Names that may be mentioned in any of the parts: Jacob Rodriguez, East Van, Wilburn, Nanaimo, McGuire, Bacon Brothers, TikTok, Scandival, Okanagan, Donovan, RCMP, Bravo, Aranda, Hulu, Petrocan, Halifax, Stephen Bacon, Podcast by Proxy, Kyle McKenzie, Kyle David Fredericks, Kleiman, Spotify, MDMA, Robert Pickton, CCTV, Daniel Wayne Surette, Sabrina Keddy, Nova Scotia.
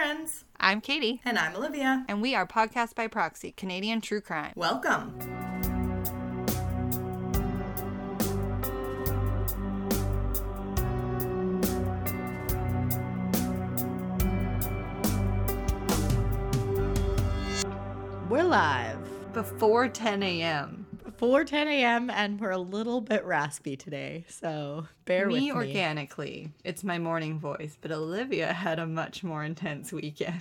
friends. I'm Katie. And I'm Olivia. And we are Podcast by Proxy, Canadian True Crime. Welcome. We're live. Before 10 a.m. Before 10 a.m. and we're a little bit raspy today, so bear with me. Organically, it's my morning voice, but Olivia had a much more intense weekend.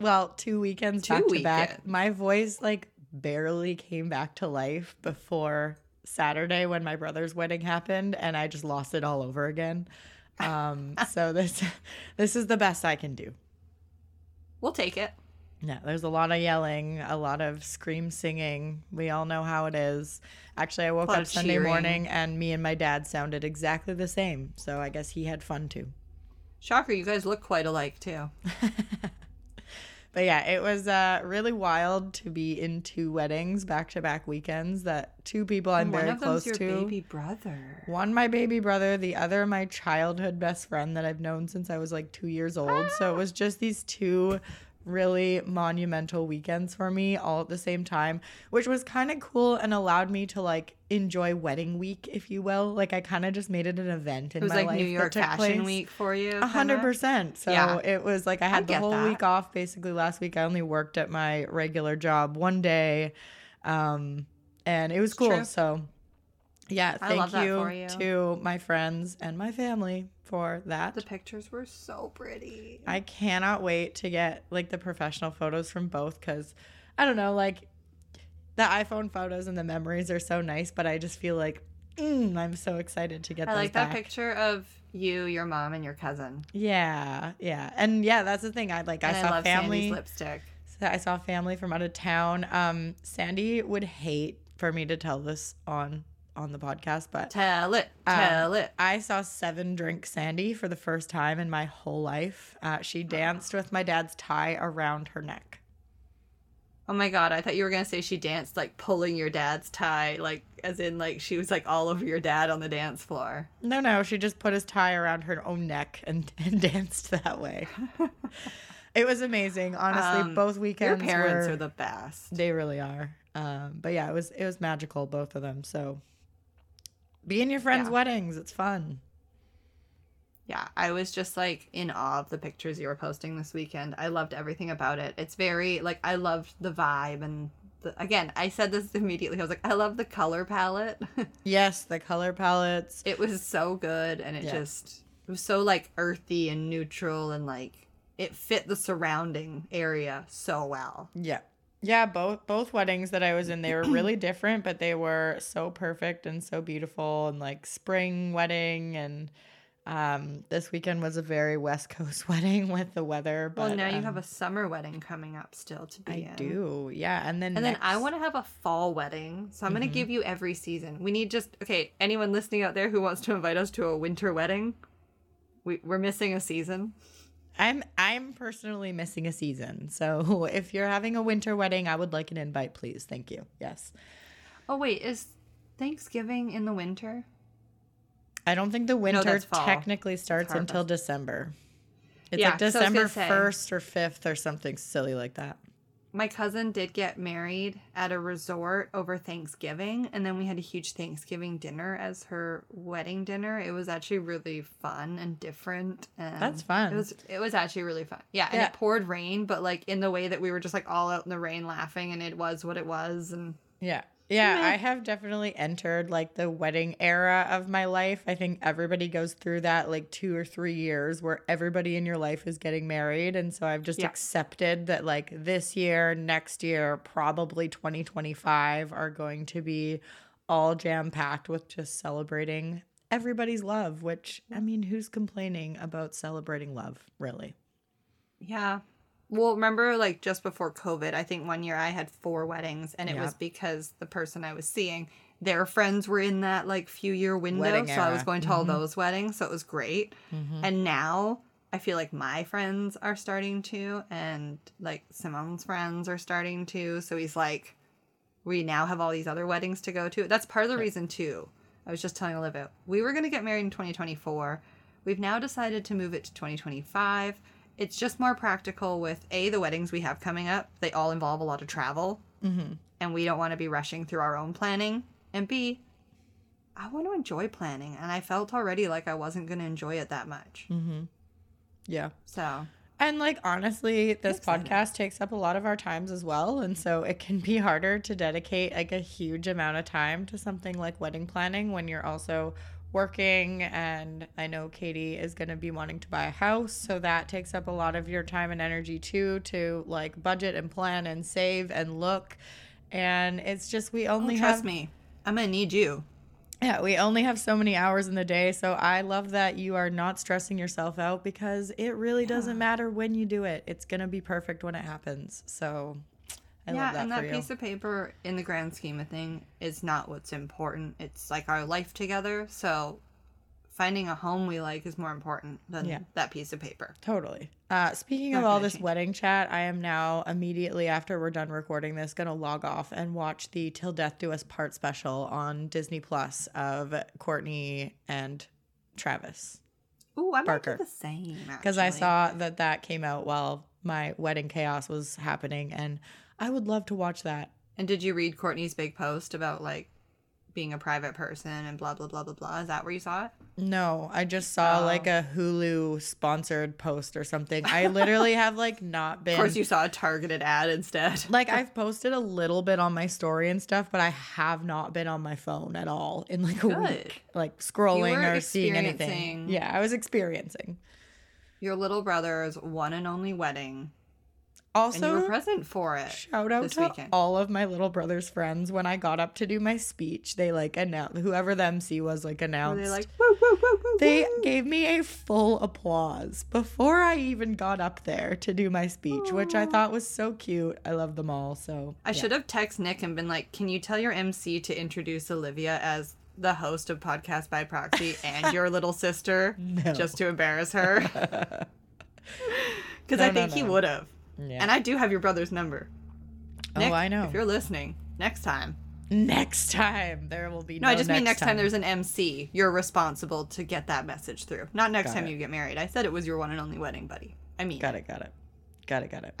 Well, two weekends back to back. My voice like barely came back to life before Saturday when my brother's wedding happened, and I just lost it all over again. So this is the best I can do. We'll take it. Yeah, there's a lot of yelling, a lot of scream singing. We all know how it is. Actually, I woke up Sunday morning and me and my dad sounded exactly the same. So I guess he had fun too. Shocker, you guys look quite alike too. But yeah, it was really wild to be in two weddings, back-to-back weekends, that two people I'm very close to. One of them's your baby brother. One, my baby brother. The other, my childhood best friend that I've known since I was like 2 years old. Ah. So it was just these two really monumental weekends for me all at the same time, which was kind of cool and allowed me to like enjoy wedding week, if you will. Like I kind of just made it an event in my life. It was like New York Fashion Week for you. 100%. So yeah. It was like I had the whole week off basically last week. I only worked at my regular job one day, and it was cool. So yeah, thank you to my friends and my family for that. The pictures were so pretty. I cannot wait to get like the professional photos from both, because I don't know, like the iPhone photos and the memories are so nice, but I just feel like I'm so excited to get those back. I like that picture of you, your mom, and your cousin. Yeah. And yeah, that's the thing. I love family. Sandy's lipstick. So I saw family from out of town. Sandy would hate for me to tell this on the podcast, but tell it. I saw Seven Drink Sandy for the first time in my whole life. She danced with my dad's tie around her neck. Oh my God, I thought you were gonna say she danced like pulling your dad's tie, like as in like she was like all over your dad on the dance floor. No, she just put his tie around her own neck and danced that way. It was amazing, honestly. Both weekends. Your parents are the best. They really are. But yeah, it was magical, both of them. So. Be in your friends' weddings. It's fun. Yeah, I was just, like, in awe of the pictures you were posting this weekend. I loved everything about it. It's very, like, I loved the vibe. And, again, I said this immediately. I was like, I love the color palette. Yes, the color palettes. It was so good. And it was so, like, earthy and neutral. And, like, it fit the surrounding area so well. Yeah. Yeah, both weddings that I was in, they were really different, but they were so perfect and so beautiful, and like spring wedding, and this weekend was a very West Coast wedding with the weather. But, well, now you have a summer wedding coming up still to be in. I do, yeah. And then I want to have a fall wedding, so I'm going to give you every season. We need anyone listening out there who wants to invite us to a winter wedding, we're missing a season. I'm personally missing a season. So if you're having a winter wedding, I would like an invite, please. Thank you. Yes. Oh, wait. Is Thanksgiving in the winter? I don't think the winter technically starts until December. It's like December 1st or 5th or something silly like that. My cousin did get married at a resort over Thanksgiving, and then we had a huge Thanksgiving dinner as her wedding dinner. It was actually really fun and different. And that's fun. It was actually really fun. Yeah, and it poured rain, but like in the way that we were just like all out in the rain laughing, and it was what it was. And yeah, I have definitely entered like the wedding era of my life. I think everybody goes through that like 2 or 3 years where everybody in your life is getting married. And so I've just accepted that like this year, next year, probably 2025 are going to be all jam-packed with just celebrating everybody's love, which, I mean, who's complaining about celebrating love, really? Yeah. Well, remember, like, just before COVID, I think one year I had 4 weddings, and it was because the person I was seeing, their friends were in that, like, few-year window, wedding so era. I was going to all those weddings, so it was great. Mm-hmm. And now I feel like my friends are starting to, and, like, Simone's friends are starting to, so he's like, we now have all these other weddings to go to. That's part of the reason, too. I was just telling Olivia, we were going to get married in 2024. We've now decided to move it to 2025. it's just more practical with, A, the weddings we have coming up. They all involve a lot of travel. Mm-hmm. And we don't want to be rushing through our own planning. And B, I want to enjoy planning. And I felt already like I wasn't going to enjoy it that much. Mm-hmm. Yeah. So. And, like, honestly, this podcast takes up a lot of our times as well. And so it can be harder to dedicate, like, a huge amount of time to something like wedding planning when you're also working. And I know Katie is going to be wanting to buy a house. So that takes up a lot of your time and energy, too, to, like, budget and plan and save and look. And it's just we only have... Trust me. I'm going to need you. Yeah, we only have so many hours in the day, so I love that you are not stressing yourself out because it really doesn't matter when you do it. It's going to be perfect when it happens, so I love that and that piece of paper, in the grand scheme of things, is not what's important. It's like our life together, so finding a home we like is more important than that piece of paper. Totally. Speaking of all this wedding chat, I am now, immediately after we're done recording this, going to log off and watch the Till Death Do Us Part special on Disney Plus of Courtney and Travis. Ooh, I'm Barker. The same, actually. Because I saw that came out while my wedding chaos was happening, and I would love to watch that. And did you read Courtney's big post about, like, being a private person and blah, blah, blah, blah, blah? Is that where you saw it? No, I just saw like a Hulu sponsored post or something. I literally have like not been. Of course you saw a targeted ad instead. Like I've posted a little bit on my story and stuff, but I have not been on my phone at all in like a week. Like scrolling or seeing anything. Yeah, I was experiencing. Your little brother's one and only wedding. Also, and you were present for it. Shout out to all of my little brother's friends. When I got up to do my speech, they like announced, whoever the MC was, like announced. They like woo, woo, woo, woo. They gave me a full applause before I even got up there to do my speech, which I thought was so cute. I love them all. So I should have texted Nick and been like, "Can you tell your MC to introduce Olivia as the host of Podcast by Proxy and your little sister, just to embarrass her?" Because I think he would have. Yeah. And I do have your brother's number. Nick, I know. If you're listening, next time there will be next time there's an MC. You're responsible to get that message through. Not next time you get married. I said it was your one and only wedding, buddy. I mean, got it.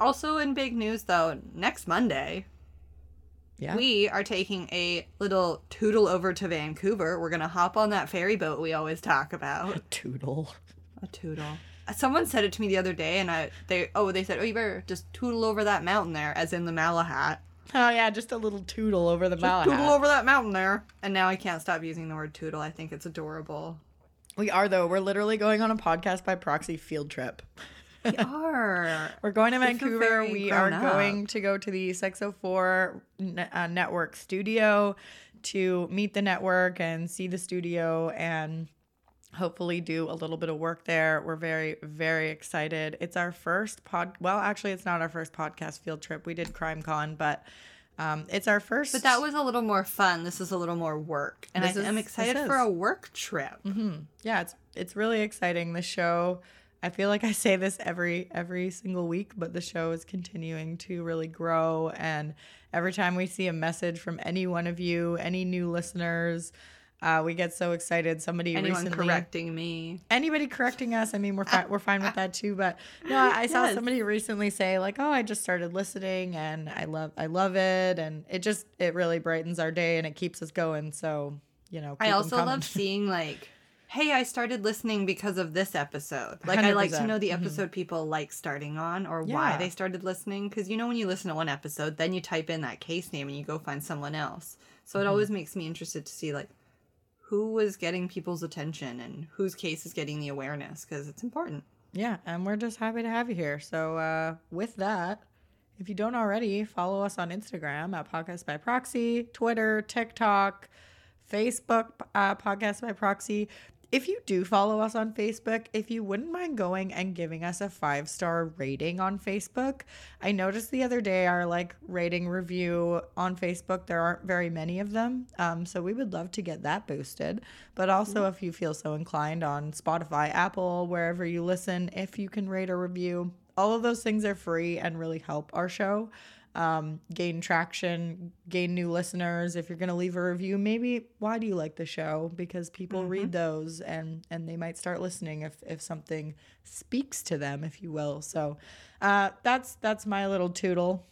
Also in big news though, next Monday, we are taking a little tootle over to Vancouver. We're gonna hop on that ferry boat we always talk about. A tootle. Someone said it to me the other day, and they said, you better just tootle over that mountain there, as in the Malahat. Oh, yeah, just a little tootle over the Malahat. Just tootle over that mountain there. And now I can't stop using the word tootle. I think it's adorable. We are, though. We're literally going on a Podcast by Proxy field trip. We are. We're going to Vancouver. We are going to go to the 604 Network studio to meet the network and see the studio and hopefully do a little bit of work there. We're very, very excited. It's our first it's not our first podcast field trip. We did CrimeCon, but it's our first. But that was a little more fun. This is a little more work. And I'm excited for a work trip. Mm-hmm. Yeah, it's really exciting. The show, I feel like I say this every single week, but the show is continuing to really grow. And every time we see a message from any one of you, any new listeners, we get so excited. Anybody correcting us. I mean, we're fine with that too. But no, I saw somebody recently say like, "Oh, I just started listening, and I love it, and it really brightens our day, and it keeps us going." So I also love seeing like, "Hey, I started listening because of this episode." Like 100%. I like to know the episode people like starting on or why they started listening, because when you listen to one episode, then you type in that case name and you go find someone else. So it always makes me interested to see like, who was getting people's attention and whose case is getting the awareness, because it's important. Yeah, and we're just happy to have you here. So with that, if you don't already, follow us on Instagram at Podcast by Proxy, Twitter, TikTok, Facebook, Podcast by Proxy. If you do follow us on Facebook, if you wouldn't mind going and giving us a 5-star rating on Facebook. I noticed the other day our like rating review on Facebook, there aren't very many of them. So we would love to get that boosted. But also if you feel so inclined on Spotify, Apple, wherever you listen, if you can rate a review, all of those things are free and really help our show. gain traction, gain new listeners. If you're going to leave a review, maybe why do you like the show? Because people read those and they might start listening if something speaks to them, if you will. So that's my little toodle.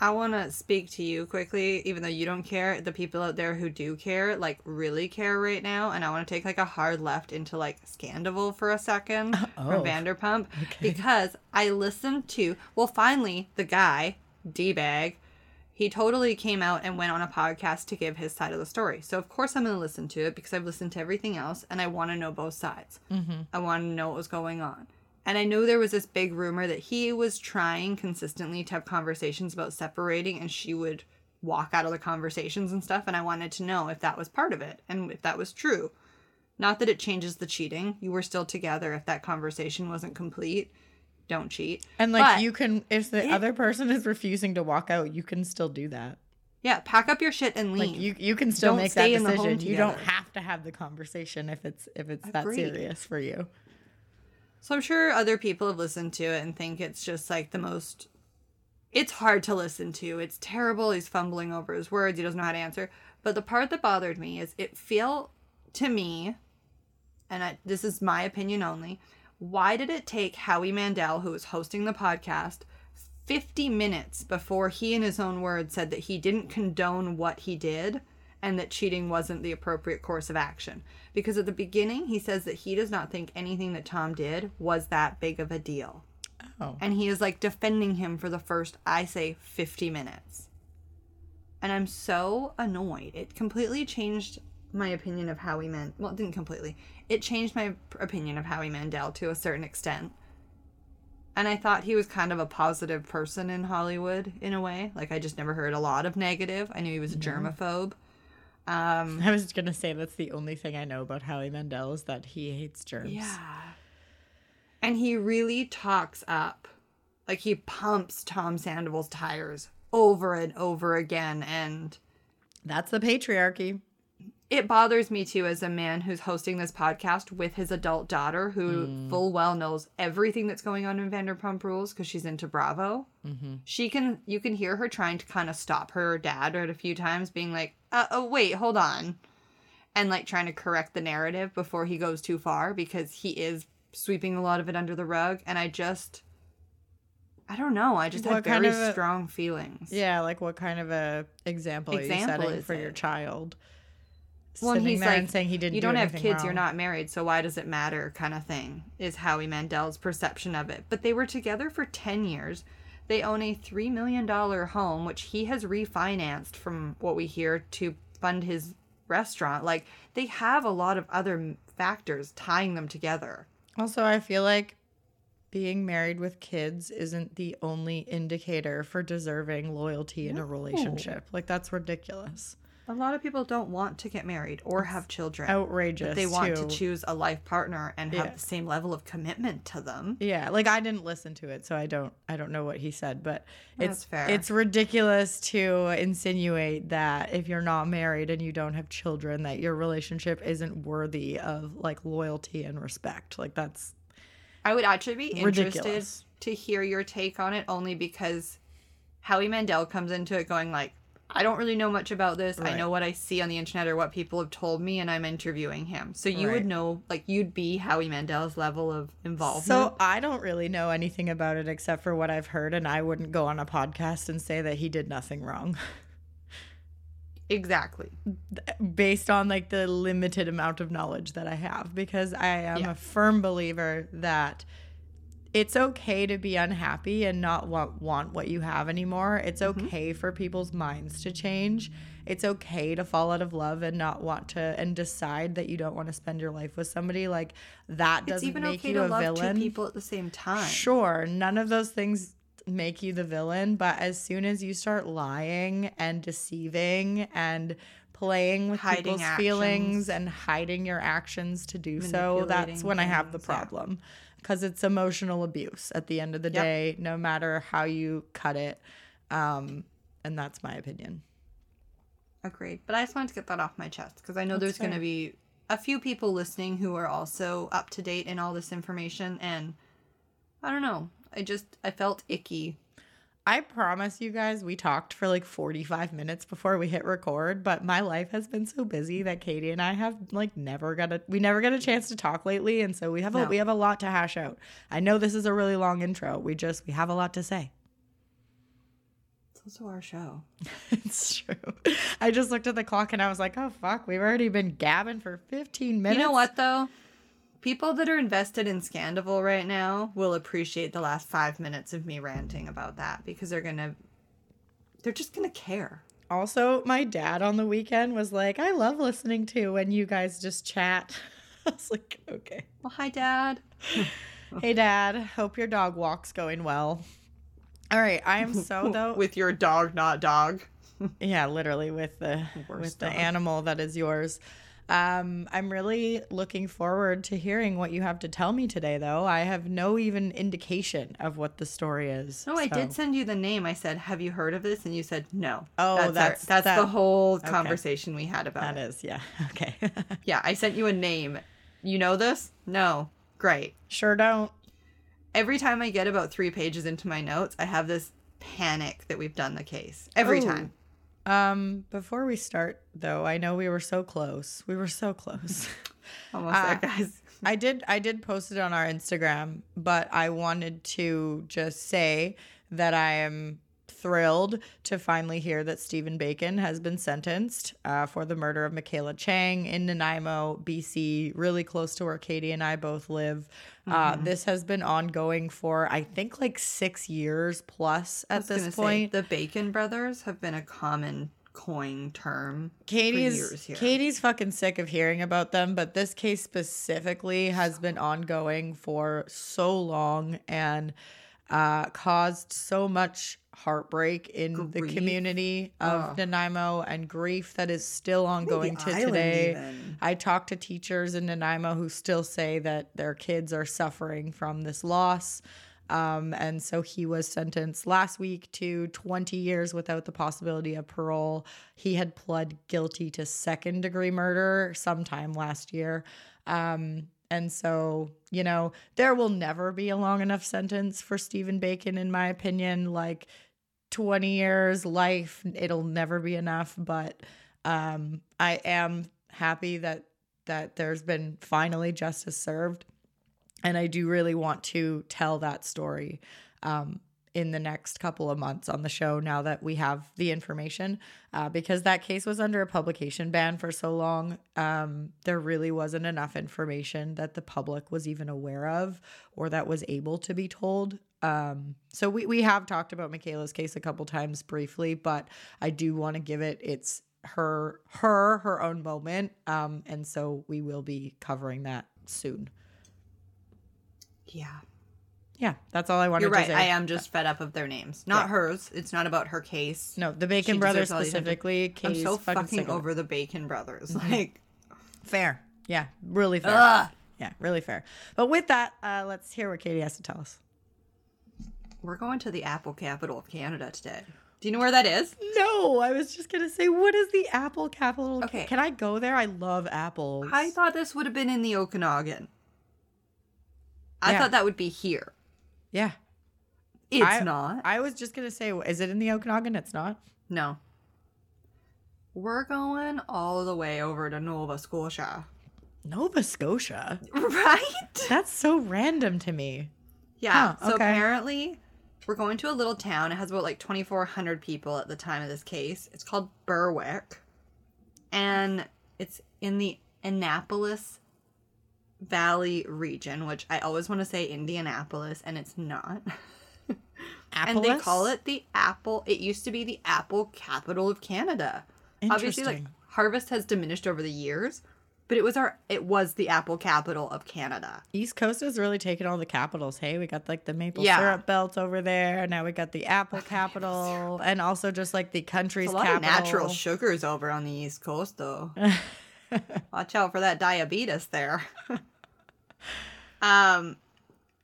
I want to speak to you quickly, even though you don't care. The people out there who do care, like, really care right now. And I want to take, like, a hard left into, like, Scandival for a second from Vanderpump. Okay. Because I listened to, well, finally, the guy, D-Bag, he totally came out and went on a podcast to give his side of the story. So, of course, I'm going to listen to it because I've listened to everything else. And I want to know both sides. Mm-hmm. I want to know what was going on. And I know there was this big rumor that he was trying consistently to have conversations about separating, and she would walk out of the conversations and stuff. And I wanted to know if that was part of it and if that was true. Not that it changes the cheating. You were still together if that conversation wasn't complete. Don't cheat. And, like, but you can, if the other person is refusing to walk out, you can still do that. Yeah, pack up your shit and leave. Like, you can still make that decision. You don't have to have the conversation if it's that serious for you. So I'm sure other people have listened to it and think it's just, like, the most... It's hard to listen to. It's terrible. He's fumbling over his words. He doesn't know how to answer. But the part that bothered me is it felt to me, and this is my opinion only, why did it take Howie Mandel, who was hosting the podcast, 50 minutes before he, in his own words, said that he didn't condone what he did and that cheating wasn't the appropriate course of action? Because at the beginning, he says that he does not think anything that Tom did was that big of a deal. Oh. And he is, like, defending him for the first, I say, 50 minutes. And I'm so annoyed. It completely changed my opinion of Howie Mandel. Well, it didn't completely. It changed my opinion of Howie Mandel to a certain extent. And I thought he was kind of a positive person in Hollywood, in a way. Like, I just never heard a lot of negative. I knew he was a germaphobe. I was going to say that's the only thing I know about Howie Mandel is that he hates germs. Yeah. And he really talks up. Like, he pumps Tom Sandoval's tires over and over again. And that's the patriarchy. It bothers me, too, as a man who's hosting this podcast with his adult daughter who full well knows everything that's going on in Vanderpump Rules because she's into Bravo. Mm-hmm. You can hear her trying to kind of stop her dad at a few times being like, oh, wait, hold on. And, like, trying to correct the narrative before he goes too far because he is sweeping a lot of it under the rug. And I don't know. I just had very strong feelings. Yeah, like, what kind of a example are you setting for your child? Well, and he's like, saying he didn't you don't have kids, wrong. You're not married, so why does it matter kind of thing is Howie Mandel's perception of it. But they were together for 10 years. They own a $3 million home, which he has refinanced from what we hear to fund his restaurant. Like, they have a lot of other factors tying them together. Also, I feel like being married with kids isn't the only indicator for deserving loyalty in a relationship. Like, that's ridiculous. A lot of people don't want to get married or have children. Outrageous. But they want to choose a life partner and have the same level of commitment to them. Yeah, like, I didn't listen to it, so I don't know what he said, but that's fair. It's ridiculous to insinuate that if you're not married and you don't have children, that your relationship isn't worthy of, like, loyalty and respect. Like, that's I would actually be interested to hear your take on it, only because Howie Mandel comes into it going, like, I don't really know much about this. Right. I know what I see on the internet or what people have told me, and I'm interviewing him. So you would know, like, you'd be Howie Mandel's level of involvement. So I don't really know anything about it except for what I've heard, and I wouldn't go on a podcast and say that he did nothing wrong. Exactly. Based on, like, the limited amount of knowledge that I have, because I am a firm believer that it's okay to be unhappy and not want what you have anymore. It's okay for people's minds to change. It's okay to fall out of love and not want to and decide that you don't want to spend your life with somebody. Like, that doesn't make you a villain. It's even okay to love two people at the same time. Sure, none of those things make you the villain, but as soon as you start lying and deceiving and playing with people's feelings and hiding your actions to do so, that's when I have the problem. Because it's emotional abuse at the end of the day, no matter how you cut it. And that's my opinion. Agreed. But I just wanted to get that off my chest because I know there's going to be a few people listening who are also up to date in all this information. And I don't know. I felt icky. I promise you guys, we talked for like 45 minutes before we hit record, but my life has been so busy that Katie and I have like never got a chance to talk lately, and so we have a lot to hash out. I know this is a really long intro. We have a lot to say. It's also our show. It's true. I just looked at the clock and I was like, oh fuck, we've already been gabbing for 15 minutes. You know what though? People that are invested in Scandival right now will appreciate the last 5 minutes of me ranting about that because they're just gonna care. Also, my dad on the weekend was like, I love listening to when you guys just chat. I was like, okay. Well, hi, Dad. Hey, Dad. Hope your dog walk's going well. All right. I am so, though. With your dog, not dog. Yeah, literally with the animal that is yours. I'm really looking forward to hearing what you have to tell me today, though. I have no even indication of what the story is. Oh, so. I did send you the name. I said, have you heard of this? And you said, no. Oh, that's the whole conversation we had about it. That is, yeah. Okay. Yeah, I sent you a name. You know this? No. Great. Sure don't. Every time I get about 3 pages into my notes, I have this panic that we've done the case. Every time. Before we start, though, I know we were so close. We were so close. Almost there, guys. I did post it on our Instagram, but I wanted to just say that I am thrilled to finally hear that Stephen Bacon has been sentenced for the murder of Michaela Chang in Nanaimo, BC, really close to where Katie and I both live. This has been ongoing for, I think, like 6 years plus at this point. The Bacon Brothers have been a common coin term for years here. Katie's fucking sick of hearing about them, but this case specifically has been ongoing for so long and caused so much heartbreak in the community of Nanaimo and grief that is still ongoing to today. Even. I talk to teachers in Nanaimo who still say that their kids are suffering from this loss. And so he was sentenced last week to 20 years without the possibility of parole. He had pled guilty to second-degree murder sometime last year. And so, you know, there will never be a long enough sentence for Stephen Bacon, in my opinion. Like 20 years, life, it'll never be enough. But I am happy that there's been finally justice served. And I do really want to tell that story in the next couple of months on the show now that we have the information, because that case was under a publication ban for so long. There really wasn't enough information that the public was even aware of or that was able to be told. So we have talked about Michaela's case a couple times briefly, but I do want to give it its her own moment. And so we will be covering that soon. Yeah. Yeah, that's all I wanted to say. You're right. I am just fed up of their names. Not hers. It's not about her case. No, the Bacon Brothers specifically. I'm so fucking over the Bacon Brothers. Mm-hmm. Like, fair. Yeah, really fair. Ugh. Yeah, really fair. But with that, let's hear what Katie has to tell us. We're going to the Apple Capital of Canada today. Do you know where that is? No, I was just going to say, what is the Apple Capital? Okay. Can I go there? I love apples. I thought this would have been in the Okanagan. I thought that would be here. Yeah. It's not. I was just going to say, is it in the Okanagan? It's not. No. We're going all the way over to Nova Scotia. Nova Scotia? Right? That's so random to me. Yeah. Huh, so apparently we're going to a little town. It has about like 2,400 people at the time of this case. It's called Berwick. And it's in the Annapolis Valley region, which I always want to say Indianapolis, and it's not. And they call it the Apple. It used to be the Apple Capital of Canada. Obviously, like, harvest has diminished over the years, but it was the Apple Capital of Canada. East Coast has really taken all the capitals. Hey, we got like the maple syrup belt over there. Now we got the Apple Capital, and also just like the country's capital. A lot of natural sugars over on the East Coast, though. Watch out for that diabetes there.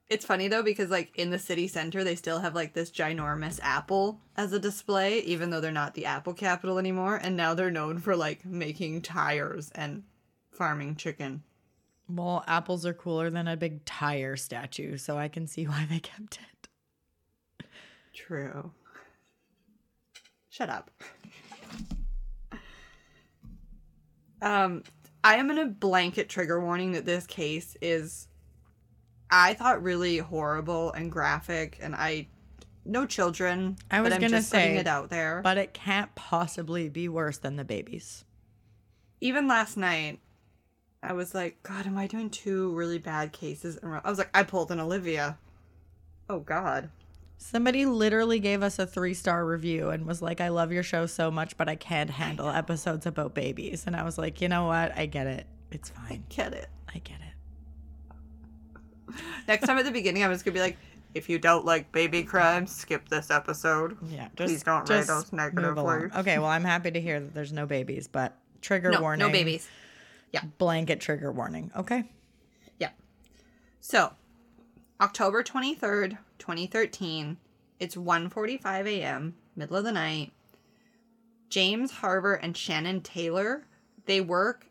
It's funny, though, because, like, in the city center, they still have, like, this ginormous apple as a display, even though they're not the Apple Capital anymore. And now they're known for, like, making tires and farming chicken. Well, apples are cooler than a big tire statue, so I can see why they kept it. True. Shut up. I am going to blanket trigger warning that this case is, I thought, really horrible and graphic, and no children. I was going to say, putting it out there. But it can't possibly be worse than the babies. Even last night, I was like, God, am I doing two really bad cases? And I was like, I pulled an Olivia. Oh, God. Somebody literally gave us a 3-star review and was like, I love your show so much, but I can't handle episodes about babies. And I was like, you know what? I get it. It's fine. I get it. Next time at the beginning, I was going to be like, if you don't like baby crimes, skip this episode. Yeah. Please don't write those negatively. Okay. Well, I'm happy to hear that there's no babies, but trigger warning. No babies. Yeah. Blanket trigger warning. Okay. Yeah. So, October 23rd, 2013, it's 1:45 a.m., middle of the night. James Harver and Shannon Taylor, they work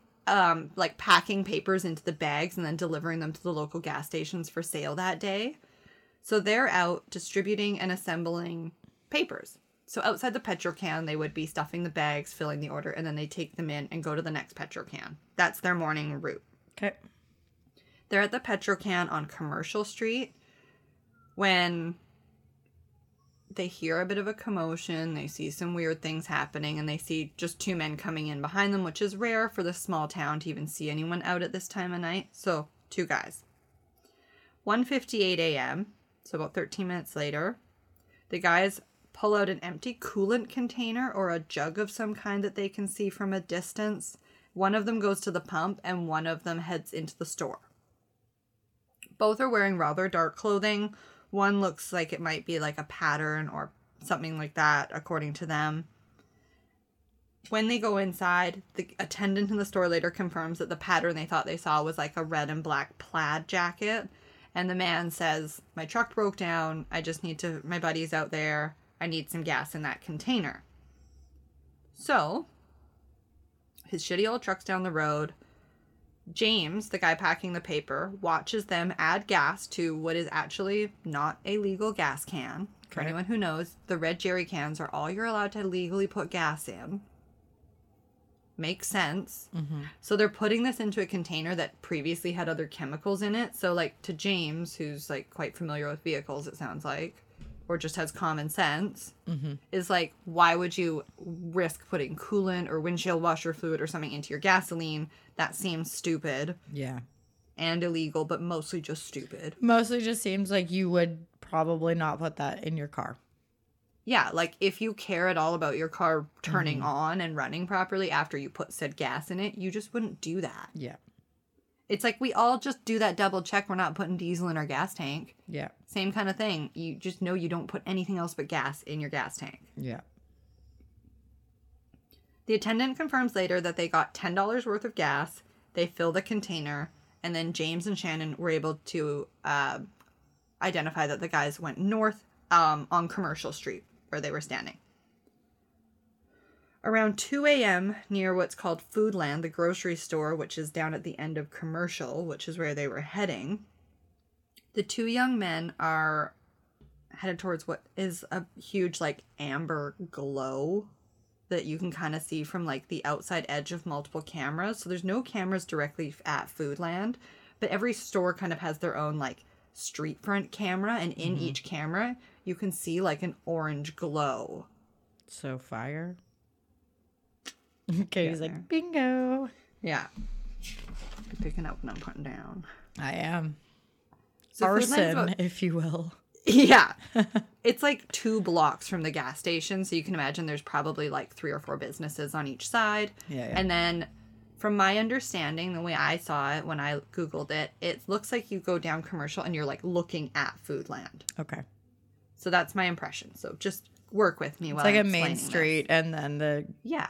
packing papers into the bags and then delivering them to the local gas stations for sale that day. So they're out distributing and assembling papers. So outside the Petrocan, they would be stuffing the bags, filling the order, and then they take them in and go to the next Petrocan. That's their morning route. Okay. They're at the Petrocan on Commercial Street when they hear a bit of a commotion. They see some weird things happening, and they see just two men coming in behind them, which is rare for this small town to even see anyone out at this time of night. So, two guys. 1:58 a.m., so about 13 minutes later, the guys pull out an empty coolant container or a jug of some kind that they can see from a distance. One of them goes to the pump, and one of them heads into the store. Both are wearing rather dark clothing. One looks like it might be like a pattern or something like that, according to them. When they go inside, the attendant in the store later confirms that the pattern they thought they saw was like a red and black plaid jacket. And the man says, my truck broke down. I just need to, my buddy's out there. I need some gas in that container. So, his shitty old truck's down the road. James, the guy packing the paper, watches them add gas to what is actually not a legal gas can. For anyone who knows, the red jerry cans are all you're allowed to legally put gas in. Makes sense. Mm-hmm. So they're putting this into a container that previously had other chemicals in it. So, like, to James, who's, like, quite familiar with vehicles, it sounds like, or just has common sense, mm-hmm. is like, why would you risk putting coolant or windshield washer fluid or something into your gasoline? That seems stupid. Yeah. And illegal, but mostly just stupid. Mostly just seems like you would probably not put that in your car. Yeah, like, if you care at all about your car turning mm-hmm. on and running properly after you put said gas in it, you just wouldn't do that. Yeah. It's like we all just do that double check. We're not putting diesel in our gas tank. Yeah. Same kind of thing. You just know you don't put anything else but gas in your gas tank. Yeah. The attendant confirms later that they got $10 worth of gas. They fill the container. And then James and Shannon were able to identify that the guys went north on Commercial Street where they were standing. Around 2 a.m. near what's called Foodland, the grocery store, which is down at the end of Commercial, which is where they were heading, the two young men are headed towards what is a huge, like, amber glow that you can kind of see from, like, the outside edge of multiple cameras. So there's no cameras directly at Foodland, but every store kind of has their own, like, street front camera, and in mm-hmm. each camera you can see, like, an orange glow. So fire. Okay, he's like, bingo. Yeah. You're picking up and I'm putting down. I am. So arson, if you will. Yeah. It's like 2 blocks from the gas station, so you can imagine there's probably like 3 or 4 businesses on each side. Yeah. And then, from my understanding, the way I saw it when I Googled it, it looks like you go down Commercial and you're like looking at Foodland. Okay. So that's my impression. So just work with me while I'm explaining. It's like a main street this. And then the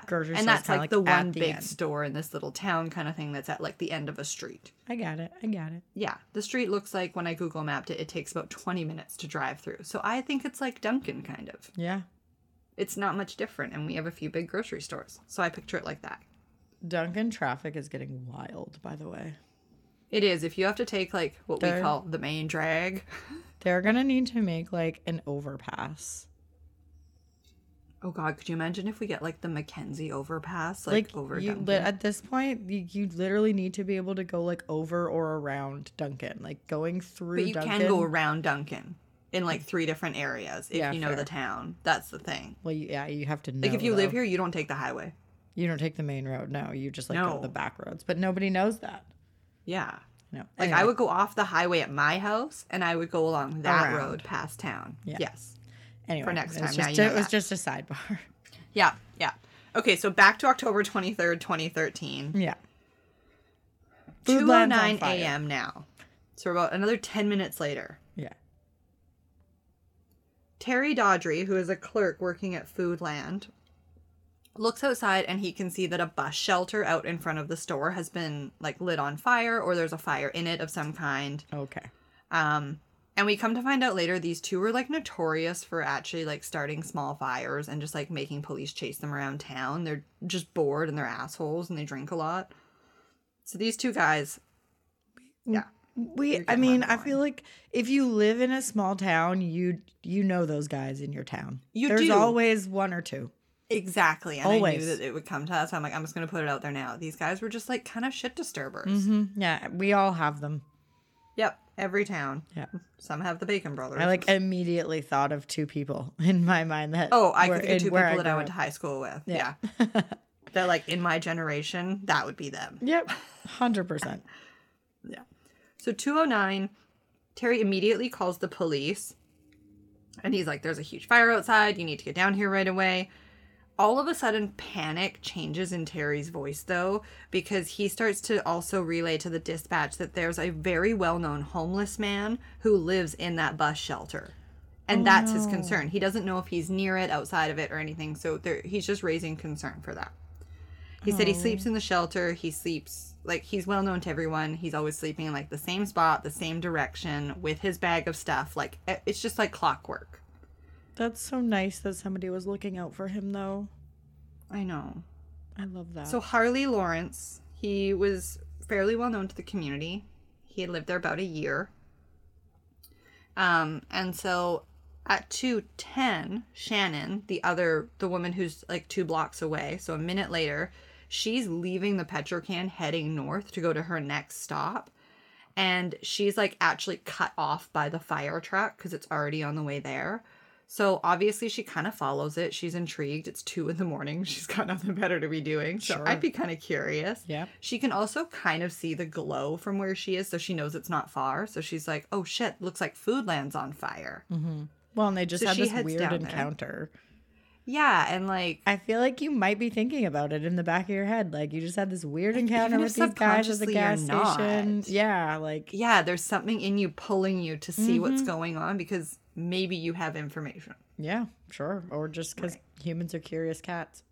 grocery store. And that's like the one big store in this little town kind of thing that's at like the end of a street. I got it. Yeah. The street looks like, when I Google mapped it, it takes about 20 minutes to drive through. So I think it's like Dunkin' kind of. Yeah. It's not much different, and we have a few big grocery stores. So I picture it like that. Dunkin' traffic is getting wild, by the way. It is. If you have to take like what we call the main drag. They're going to need to make like an overpass. Oh God, could you imagine if we get like the McKenzie overpass, like over you, Duncan? At this point, you literally need to be able to go like over or around Duncan, like going through. But you Duncan, can go around Duncan in like three different areas if you know fair. The town. That's the thing. Well, yeah, you have to know. Like if you live here, you don't take the highway. You don't take the main road. No, you just like go to the back roads. But nobody knows that. Yeah. No. Like anyway. I would go off the highway at my house, and I would go along that road past town. Yeah. Yes. Anyway, for next time. It was just a sidebar. Yeah, yeah. Okay, so back to October 23rd, 2013. Yeah. 2:09 a.m. now. So we're about another 10 minutes later. Yeah. Terry Dodry, who is a clerk working at Foodland, looks outside and he can see that a bus shelter out in front of the store has been, like, lit on fire, or there's a fire in it of some kind. Okay. And we come to find out later these two were, like, notorious for actually, like, starting small fires and just, like, making police chase them around town. They're just bored and they're assholes and they drink a lot. So these two guys, yeah. I feel like if you live in a small town, you know those guys in your town. There's always one or two. Exactly. And always. I knew that it would come to us. So I'm like, I'm just going to put it out there now. These guys were just, like, kind of shit disturbers. Mm-hmm. Yeah, we all have them. Yep. Every town. Yeah. Some have the Bacon Brothers. I immediately thought of two people in my mind that I could think of two people that I went to high school with. Yeah. Yeah. They're like in my generation, that would be them. Yep. 100%. Yeah. So 2:09, Terry immediately calls the police and he's like, there's a huge fire outside. You need to get down here right away. All of a sudden, panic changes in Terry's voice, though, because he starts to also relay to the dispatch that there's a very well-known homeless man who lives in that bus shelter. And that's his concern. He doesn't know if he's near it, outside of it, or anything, so he's just raising concern for that. He said he sleeps in the shelter. He sleeps, he's well-known to everyone. He's always sleeping in, the same spot, the same direction, with his bag of stuff. It's just like clockwork. That's so nice that somebody was looking out for him, though. I know. I love that. So Harley Lawrence, he was fairly well known to the community. He had lived there about a year. And so at 2:10, Shannon, the woman who's, 2 blocks away, so a minute later, she's leaving the Petrocan heading north to go to her next stop. And she's, actually cut off by the fire truck because it's already on the way there. So, obviously, she kind of follows it. She's intrigued. It's 2 a.m. She's got nothing better to be doing. So, sure. I'd be kind of curious. Yeah. She can also kind of see the glow from where she is, so she knows it's not far. So, she's like, oh, shit, looks like Foodland's on fire. Mm-hmm. Well, and they just had this weird encounter. Yeah, and, I feel like you might be thinking about it in the back of your head. You just had this weird encounter with these guys at the gas station. Yeah, Yeah, there's something in you pulling you to see what's going on because... Maybe you have information. Yeah, sure. Or just because humans are curious cats.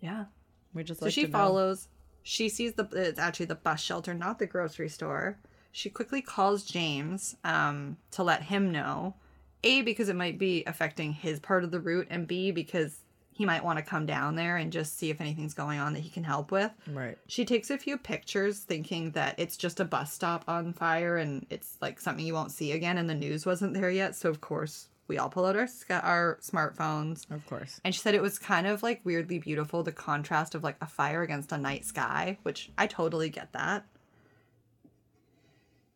Yeah. We just so she follows. She sees it's actually the bus shelter, not the grocery store. She quickly calls James to let him know. A, because it might be affecting his part of the route. And B, because he might want to come down there and just see if anything's going on that he can help with. Right. She takes a few pictures thinking that it's just a bus stop on fire and it's something you won't see again. And the news wasn't there yet. So, of course, we all pull out our smartphones. Of course. And she said it was kind of weirdly beautiful, the contrast of a fire against a night sky, which I totally get that.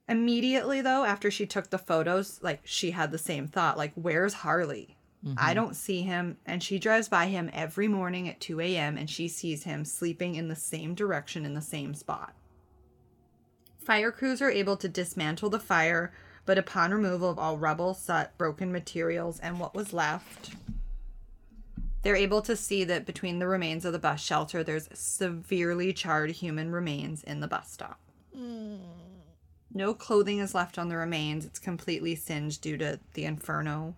Immediately, though, after she took the photos, she had the same thought. Where's Harley? Mm-hmm. I don't see him, and she drives by him every morning at 2 a.m., and she sees him sleeping in the same direction in the same spot. Fire crews are able to dismantle the fire, but upon removal of all rubble, soot, broken materials, and what was left, they're able to see that between the remains of the bus shelter, there's severely charred human remains in the bus stop. Mm. No clothing is left on the remains. It's completely singed due to the inferno.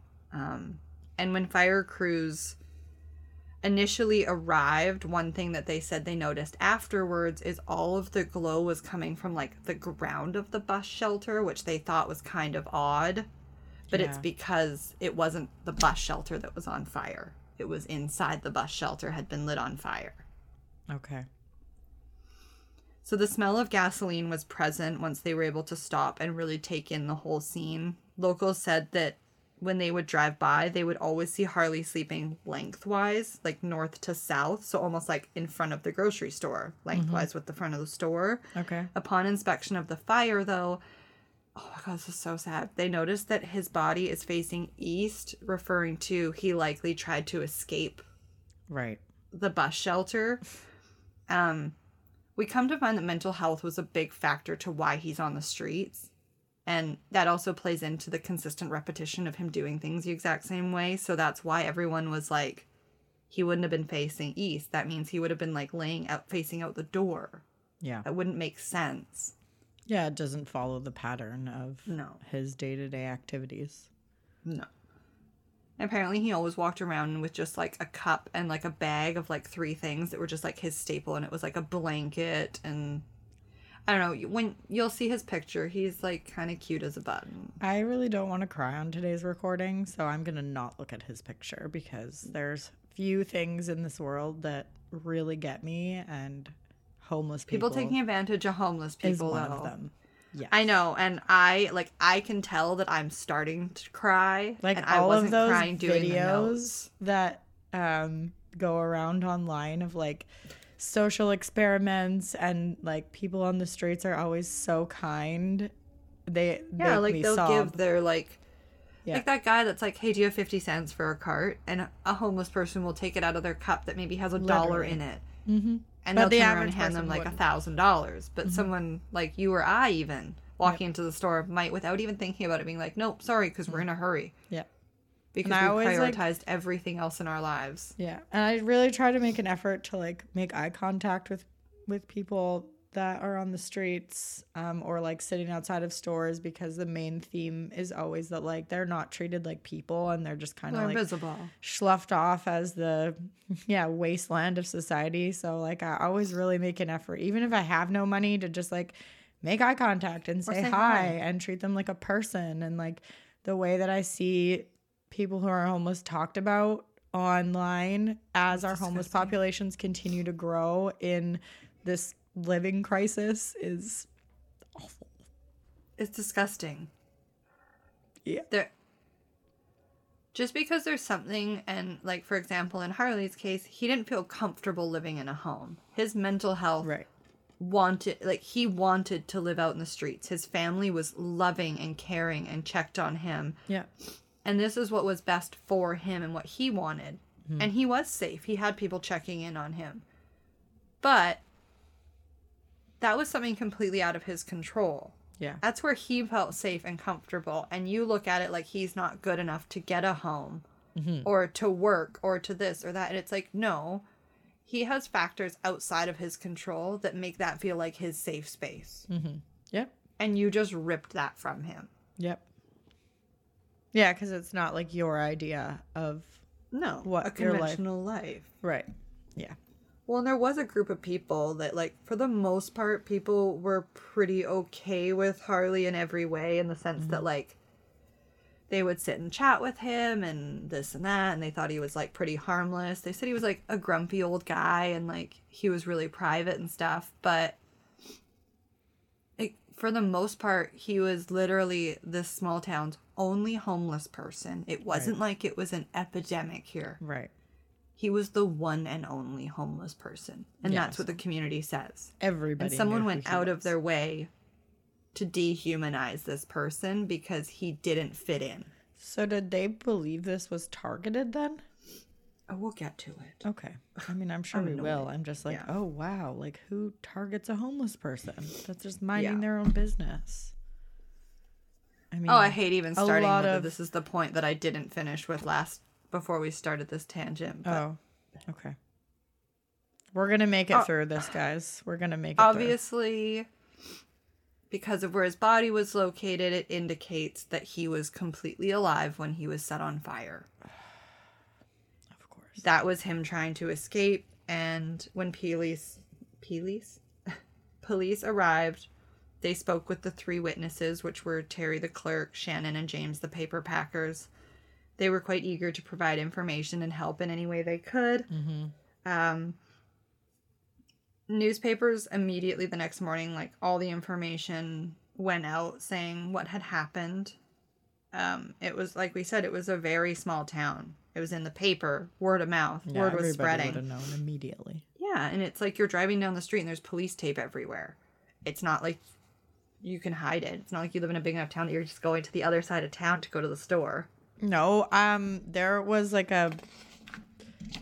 And when fire crews initially arrived, one thing that they said they noticed afterwards is all of the glow was coming from, the ground of the bus shelter, which they thought was kind of odd. But yeah. It's because it wasn't the bus shelter that was on fire. It was inside the bus shelter had been lit on fire. Okay. So the smell of gasoline was present once they were able to stop and really take in the whole scene. Locals said that when they would drive by, they would always see Harley sleeping lengthwise, like north to south. So almost like in front of the grocery store, lengthwise with the front of the store. Okay. Upon inspection of the fire, though, oh my God, this is so sad. They noticed that his body is facing east, referring to he likely tried to escape. Right. The bus shelter. We come to find that mental health was a big factor to why he's on the streets. And that also plays into the consistent repetition of him doing things the exact same way. So that's why everyone was like, he wouldn't have been facing east. That means he would have been like laying out, facing out the door. Yeah. That wouldn't make sense. Yeah, it doesn't follow the pattern of his day-to-day activities. No. Apparently he always walked around with just like a cup and like a bag of like three things that were just like his staple, and it was like a blanket and I don't know. When you'll see his picture, he's like kind of cute as a button. I really don't want to cry on today's recording, so I'm going to not look at his picture because there's few things in this world that really get me, and homeless people taking advantage of homeless people is one of them. Yes. I know, and I can tell that I'm starting to cry. Like and all I wasn't of those crying doing videos that go around online of like social experiments and like people on the streets are always so kind. They like they'll sob. Give their like that guy that's like, hey, do you have 50 cents for a cart? And a homeless person will take it out of their cup that maybe has a dollar in it. Mm-hmm. And but they'll turn around and hand them like $1,000. But someone like you or I even walking into the store might, without even thinking about it, being like, nope, sorry, because we're in a hurry. Yeah. Because we prioritized everything else in our lives. Yeah. And I really try to make an effort to like make eye contact with people that are on the streets or like sitting outside of stores, because the main theme is always that like they're not treated like people and they're just kind of like visible. Sloughed off as the wasteland of society. So like I always really make an effort, even if I have no money, to just like make eye contact and say hi and treat them like a person. And like the way that I see people who are homeless talked about online as our homeless populations continue to grow in this living crisis is awful. It's disgusting. Yeah. Just because there's something, and like for example in Harley's case, he didn't feel comfortable living in a home. His mental health he wanted to live out in the streets. His family was loving and caring and checked on him. Yeah. And this is what was best for him and what he wanted. Mm-hmm. And he was safe. He had people checking in on him. But that was something completely out of his control. Yeah. That's where he felt safe and comfortable. And you look at it like he's not good enough to get a home or to work or to this or that. And it's like, no, he has factors outside of his control that make that feel like his safe space. Mm-hmm. Yep. And you just ripped that from him. Yep. Yeah, because it's not like your idea of what a conventional life. Right. Yeah. Well, and there was a group of people that, like, for the most part, people were pretty okay with Harley in every way, in the sense that, like, they would sit and chat with him and this and that, and they thought he was, like, pretty harmless. They said he was, like, a grumpy old guy and, like, he was really private and stuff, but for the most part, he was literally this small town's only homeless person. It wasn't like it was an epidemic here. Right. He was the one and only homeless person. And that's what the community says. Everybody. And someone went out of their way to dehumanize this person because he didn't fit in. So did they believe this was targeted then? Oh, we'll get to it. Okay. I mean, I'm sure we will. I'm just like, oh, wow. Like, who targets a homeless person? That's just minding their own business. I mean, oh, I hate even starting with it. This is the point that I didn't finish with before we started this tangent. But okay. We're going to make it through this, guys. We're going to make it through. Obviously, because of where his body was located, it indicates that he was completely alive when he was set on fire. Of course. That was him trying to escape, and when police arrived, they spoke with the three witnesses, which were Terry the clerk, Shannon, and James the paper packers. They were quite eager to provide information and help in any way they could. Mm-hmm. Newspapers immediately the next morning, like all the information went out saying what had happened. It was, like we said, it was a very small town. It was in the paper, word of mouth, yeah, word was spreading. Everybody would have known immediately. Yeah, and it's like you're driving down the street and there's police tape everywhere. It's not like you can hide it. It's not like you live in a big enough town that you're just going to the other side of town to go to the store. No, there was like an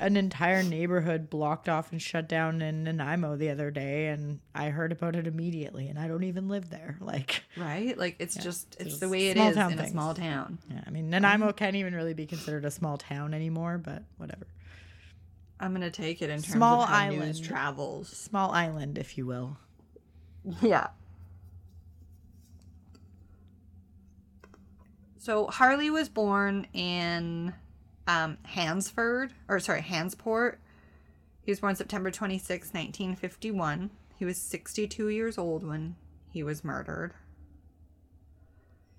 entire neighborhood blocked off and shut down in Nanaimo the other day, and I heard about it immediately, and I don't even live there. Like, right? Like, it's just, it's the way it is in a small town. Yeah, I mean, Nanaimo can't even really be considered a small town anymore, but whatever. I'm going to take it in terms of how news travels. Small island, if you will. Yeah. So Harley was born in Hansport. He was born September 26, 1951. He was 62 years old when he was murdered.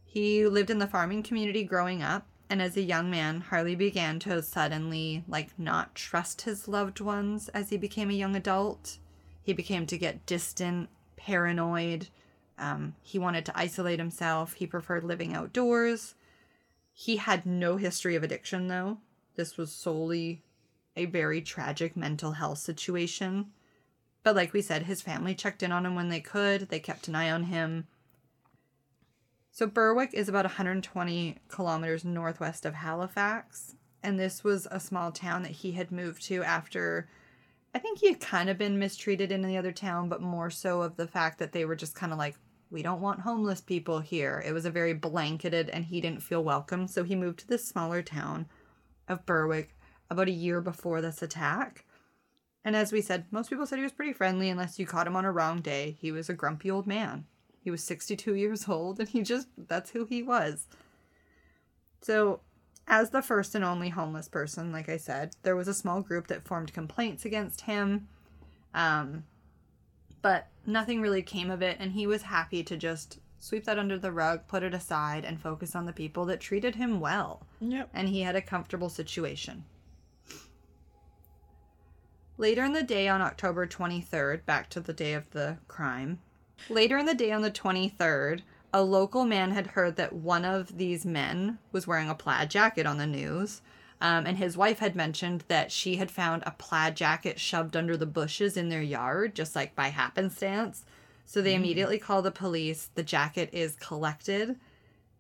He lived in the farming community growing up, and as a young man, Harley began to suddenly, not trust his loved ones as he became a young adult. He began to get distant, paranoid. He wanted to isolate himself. He preferred living outdoors. He had no history of addiction, though. This was solely a very tragic mental health situation. But like we said, his family checked in on him when they could. They kept an eye on him. So Berwick is about 120 kilometers northwest of Halifax. And this was a small town that he had moved to after, I think he had kind of been mistreated in the other town, but more so of the fact that they were just kind of like, we don't want homeless people here. It was a very blanketed, and he didn't feel welcome. So he moved to this smaller town of Berwick about a year before this attack. And as we said, most people said he was pretty friendly unless you caught him on a wrong day. He was a grumpy old man. He was 62 years old, and that's who he was. So as the first and only homeless person, like I said, there was a small group that formed complaints against him. But nothing really came of it, and he was happy to just sweep that under the rug, put it aside, and focus on the people that treated him well. Yep. And he had a comfortable situation. Later in the day on October 23rd, back to the day of the crime, later in the day on the 23rd, a local man had heard that one of these men was wearing a plaid jacket on the news. And his wife had mentioned that she had found a plaid jacket shoved under the bushes in their yard, just like by happenstance. So they immediately call the police. The jacket is collected,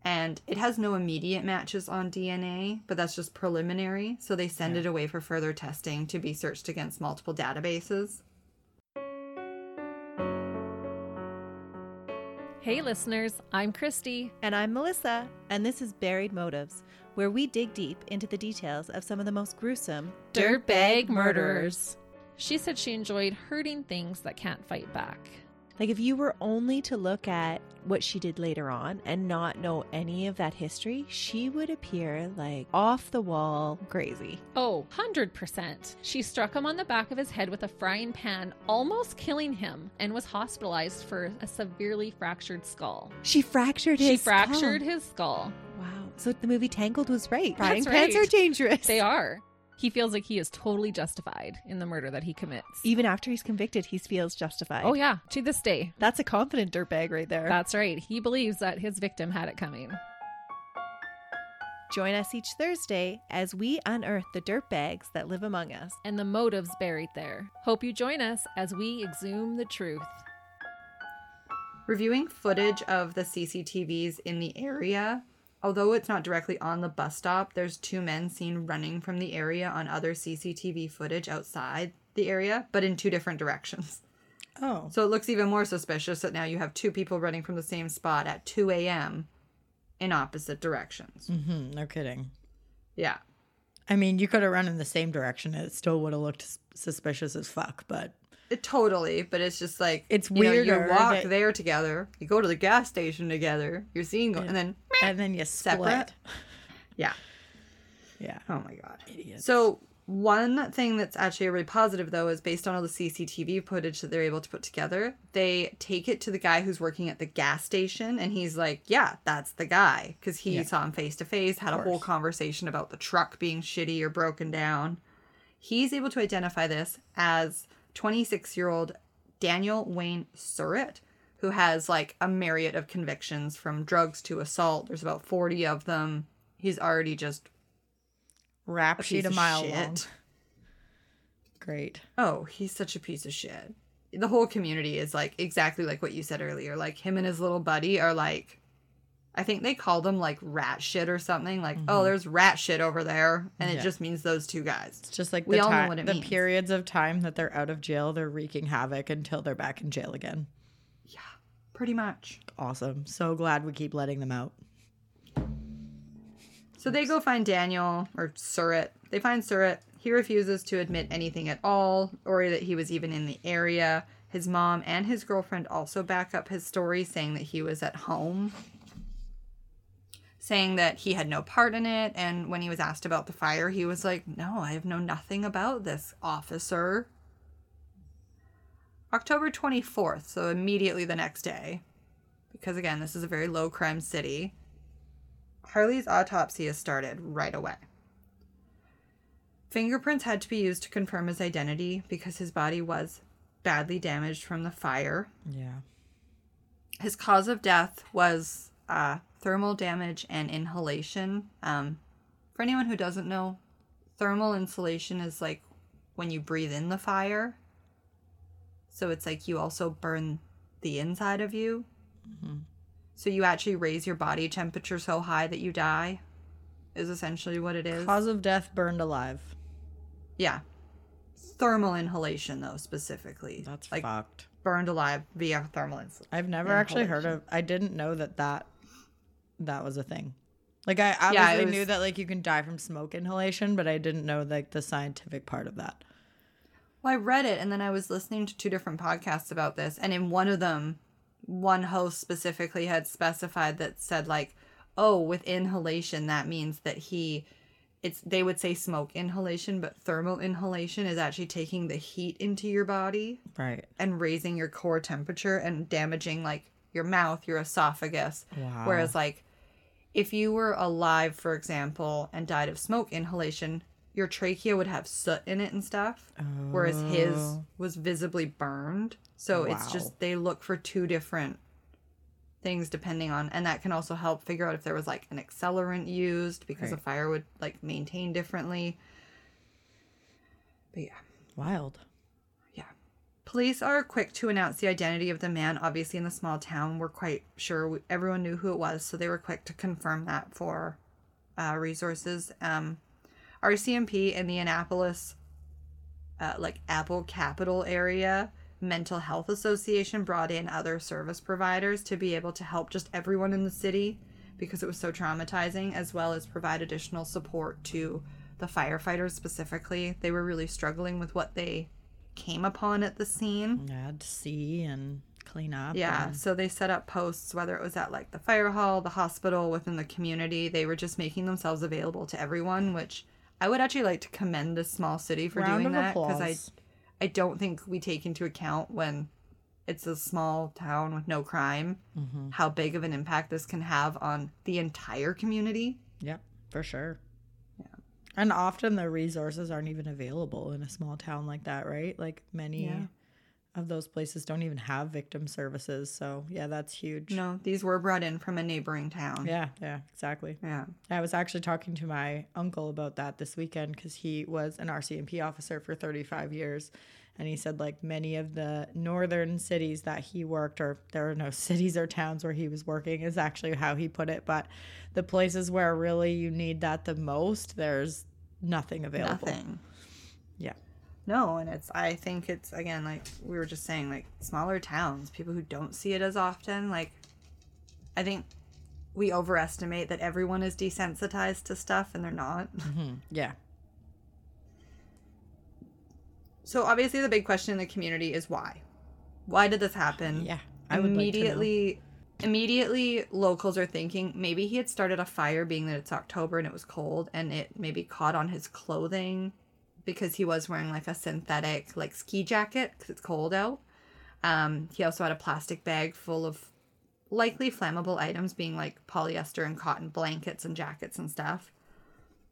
and it has no immediate matches on DNA, but that's just preliminary. So they send it away for further testing to be searched against multiple databases. Hey listeners, I'm Christy. And I'm Melissa. And this is Buried Motives, where we dig deep into the details of some of the most gruesome dirtbag murderers. She said she enjoyed hurting things that can't fight back. Like if you were only to look at what she did later on and not know any of that history, she would appear like off the wall crazy. Oh, 100%. She struck him on the back of his head with a frying pan, almost killing him, and was hospitalized for a severely fractured skull. She fractured his skull. Wow. So the movie Tangled was right. Frying pans are dangerous. They are. He feels like he is totally justified in the murder that he commits. Even after he's convicted, he feels justified. Oh, yeah. To this day. That's a confident dirtbag right there. That's right. He believes that his victim had it coming. Join us each Thursday as we unearth the dirtbags that live among us and the motives buried there. Hope you join us as we exhume the truth. Reviewing footage of the CCTVs in the area, although it's not directly on the bus stop, there's two men seen running from the area on other CCTV footage outside the area, but in two different directions. Oh. So it looks even more suspicious that now you have two people running from the same spot at 2 a.m. in opposite directions. Mm-hmm. No kidding. Yeah. I mean, you could have run in the same direction. It still would have looked suspicious as fuck, but... Totally, but it's just like... It's weird. You walk there together. You go to the gas station together. You're seeing... And then you split. Separate. Yeah. Yeah. Oh, my God. Idiots. So one thing that's actually really positive, though, is based on all the CCTV footage that they're able to put together, they take it to the guy who's working at the gas station, and he's like, yeah, that's the guy. Because he saw him face-to-face, had a whole conversation about the truck being shitty or broken down. He's able to identify this as 26-year-old Daniel Wayne Surette, who has like a myriad of convictions from drugs to assault. There's about 40 of them. He's already just rap sheet a mile long. Great. Oh, he's such a piece of shit. The whole community is like exactly like what you said earlier. Like him and his little buddy are like, I think they called him like rat shit or something. Like, oh, there's rat shit over there. And it just means those two guys. It's just like we all know what it means. Periods of time that they're out of jail, they're wreaking havoc until they're back in jail again. Yeah, pretty much. Awesome. So glad we keep letting them out. So they go find Daniel, or Surette. They find Surette. He refuses to admit anything at all, or that he was even in the area. His mom and his girlfriend also back up his story, saying that he was at home, saying that he had no part in it. And when he was asked about the fire, he was like, no, I have known nothing about this, officer. October 24th, so immediately the next day, because again, this is a very low crime city, Harley's autopsy is started right away. Fingerprints had to be used to confirm his identity because his body was badly damaged from the fire. Yeah. His cause of death was thermal damage and inhalation. For anyone who doesn't know, thermal insulation is like when you breathe in the fire. So it's like you also burn the inside of you. Mm-hmm. So you actually raise your body temperature so high that you die is essentially what it is. Cause of death, burned alive. Yeah. Thermal inhalation, though, specifically. That's like, fucked. Burned alive via thermal insulation. I've never actually heard of... I didn't know that was a thing. Like, I obviously knew that, like, you can die from smoke inhalation, but I didn't know, like, the scientific part of that. Well, I read it, and then I was listening to two different podcasts about this, and in one of them, one host specifically had specified that said, like, oh, with inhalation, that means that they would say smoke inhalation, but thermal inhalation is actually taking the heat into your body. Right. And raising your core temperature and damaging, like, your mouth, your esophagus. Wow. Whereas, like, if you were alive, for example, and died of smoke inhalation, your trachea would have soot in it and stuff, whereas his was visibly burned. So it's just they look for two different things depending on, and that can also help figure out if there was, like, an accelerant used because a fire would, like, maintain differently. But yeah. Wild. Police are quick to announce the identity of the man. Obviously, in the small town, we're quite sure everyone knew who it was, so they were quick to confirm that for resources. RCMP in the Annapolis, Apple Capital area, Mental Health Association brought in other service providers to be able to help just everyone in the city because it was so traumatizing, as well as provide additional support to the firefighters specifically. They were really struggling with what they came upon at the scene. Yeah, to see and clean up. Yeah, so they set up posts, whether it was at, like, the fire hall, the hospital, within the community. They were just making themselves available to everyone, which I would actually like to commend this small city for doing that. Because I don't think we take into account when it's a small town with no crime, how big of an impact this can have on the entire community. Yeah, for sure. And often the resources aren't even available in a small town like that, right? Like, many of those places don't even have victim services. So, yeah, that's huge. No, these were brought in from a neighboring town. Yeah, exactly. Yeah. I was actually talking to my uncle about that this weekend because he was an RCMP officer for 35 years. And he said, like, many of the northern cities that he worked, or there are no cities or towns where he was working, is actually how he put it. But the places where really you need that the most, there's nothing available. Nothing. Yeah. No, and I think it's, again, like we were just saying, like, smaller towns, people who don't see it as often, like, I think we overestimate that everyone is desensitized to stuff, and they're not. Mm-hmm. Yeah. So obviously the big question in the community is why? Why did this happen? Yeah, I would Immediately, locals are thinking maybe he had started a fire, being that it's October and it was cold, and it maybe caught on his clothing because he was wearing, like, a synthetic, like, ski jacket because it's cold out. He also had a plastic bag full of likely flammable items, being, like, polyester and cotton blankets and jackets and stuff.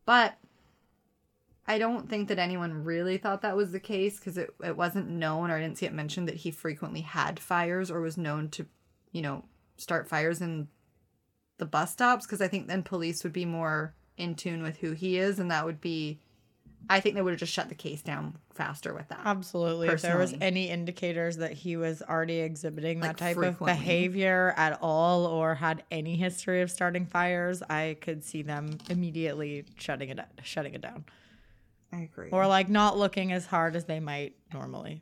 But I don't think that anyone really thought that was the case because it wasn't known, or I didn't see it mentioned that he frequently had fires or was known to you know, start fires in the bus stops, because I think then police would be more in tune with who he is, and that would be, I think they would have just shut the case down faster with that. Absolutely. Personally. If there was any indicators that he was already exhibiting that type frequently. Of behavior at all, or had any history of starting fires, I could see them immediately shutting it down. I agree. Or like not looking as hard as they might normally.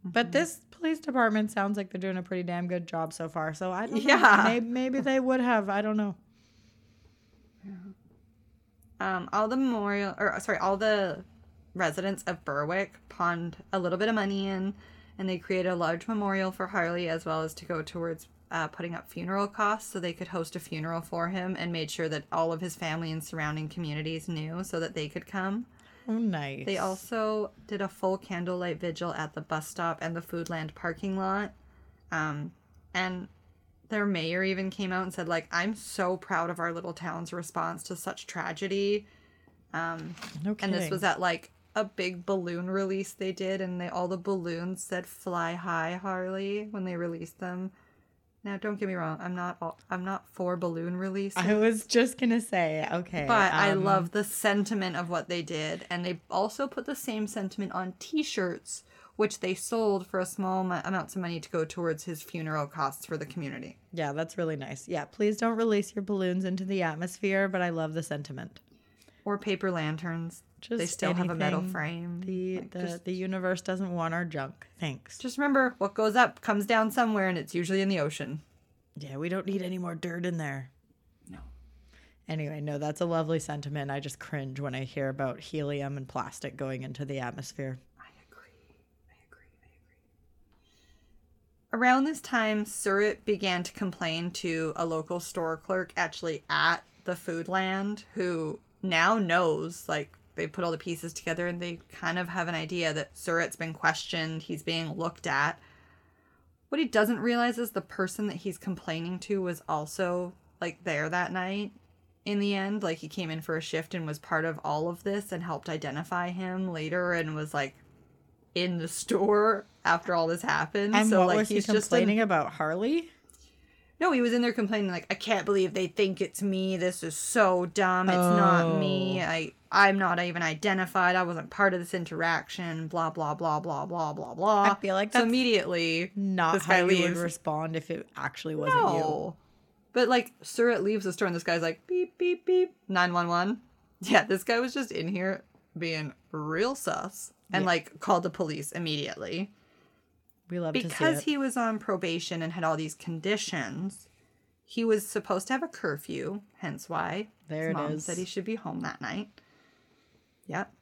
Mm-hmm. But this police department sounds like they're doing a pretty damn good job so far. So I don't know. Maybe they would have. I don't know. Yeah. All the residents of Berwick pawned a little bit of money in, and they created a large memorial for Harley, as well as to go towards putting up funeral costs so they could host a funeral for him, and made sure that all of his family and surrounding communities knew so that they could come. Oh, nice. They also did a full candlelight vigil at the bus stop and the Foodland parking lot. And their mayor even came out and said, like, I'm so proud of our little town's response to such tragedy. No kidding. And this was at, like, a big balloon release they did, and all the balloons said "Fly High, Harley" when they released them. Now, don't get me wrong. I'm not for balloon release. I was just going to say, okay. But I love the sentiment of what they did. And they also put the same sentiment on T-shirts, which they sold for a small amounts of money to go towards his funeral costs for the community. Yeah, that's really nice. Yeah, please don't release your balloons into the atmosphere, but I love the sentiment. Or paper lanterns. Just they still anything. Have a metal frame. The universe doesn't want our junk. Thanks. Just remember, what goes up comes down somewhere, and it's usually in the ocean. Yeah, we don't need any more dirt in there. No. Anyway, no, that's a lovely sentiment. I just cringe when I hear about helium and plastic going into the atmosphere. I agree. Around this time, Surette began to complain to a local store clerk, actually at the Foodland, who now knows, like, they put all the pieces together and they kind of have an idea that Surette's been questioned. He's being looked at. What he doesn't realize is the person that he's complaining to was also, like, there that night in the end. Like, he came in for a shift and was part of all of this and helped identify him later and was, like, in the store after all this happened. And so, what, like, was he's complaining about Harley? No, he was in there complaining, like, I can't believe they think it's me. This is so dumb. It's not me. I'm not even identified. I wasn't part of this interaction. Blah, blah, blah, blah, blah, blah, blah. I feel like that's so immediately not how you would respond if it actually wasn't you. But, like, Surette leaves the store and this guy's like, beep, beep, beep, 911. Yeah, this guy was just in here being real sus and, like, called the police immediately. We love to see it. Because he was on probation and had all these conditions, he was supposed to have a curfew, hence why his mom said he should be home that night. Yep.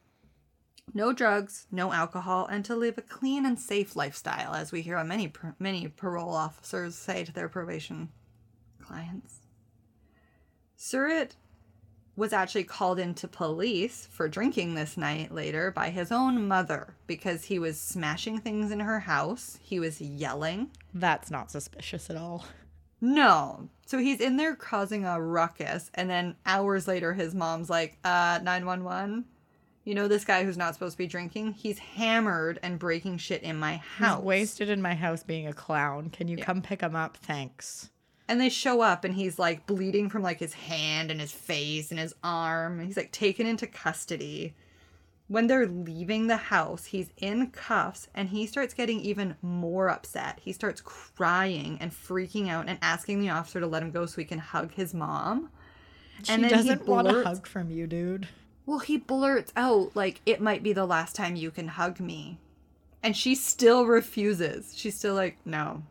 No drugs, no alcohol, and to live a clean and safe lifestyle, as we hear on many parole officers say to their probation clients. Surette was actually called into police for drinking this night later by his own mother because he was smashing things in her house. He was yelling. That's not suspicious at all. No. So he's in there causing a ruckus, and then hours later his mom's like, 911. You know, this guy who's not supposed to be drinking, he's hammered and breaking shit in my house. He's wasted in my house being a clown. Can you come pick him up? Thanks. And they show up, and he's, like, bleeding from, like, his hand and his face and his arm. He's, like, taken into custody. When they're leaving the house, he's in cuffs, and he starts getting even more upset. He starts crying and freaking out and asking the officer to let him go so he can hug his mom. And then doesn't want a hug from you, dude. Well, he blurts out, like, it might be the last time you can hug me. And she still refuses. She's still like, no.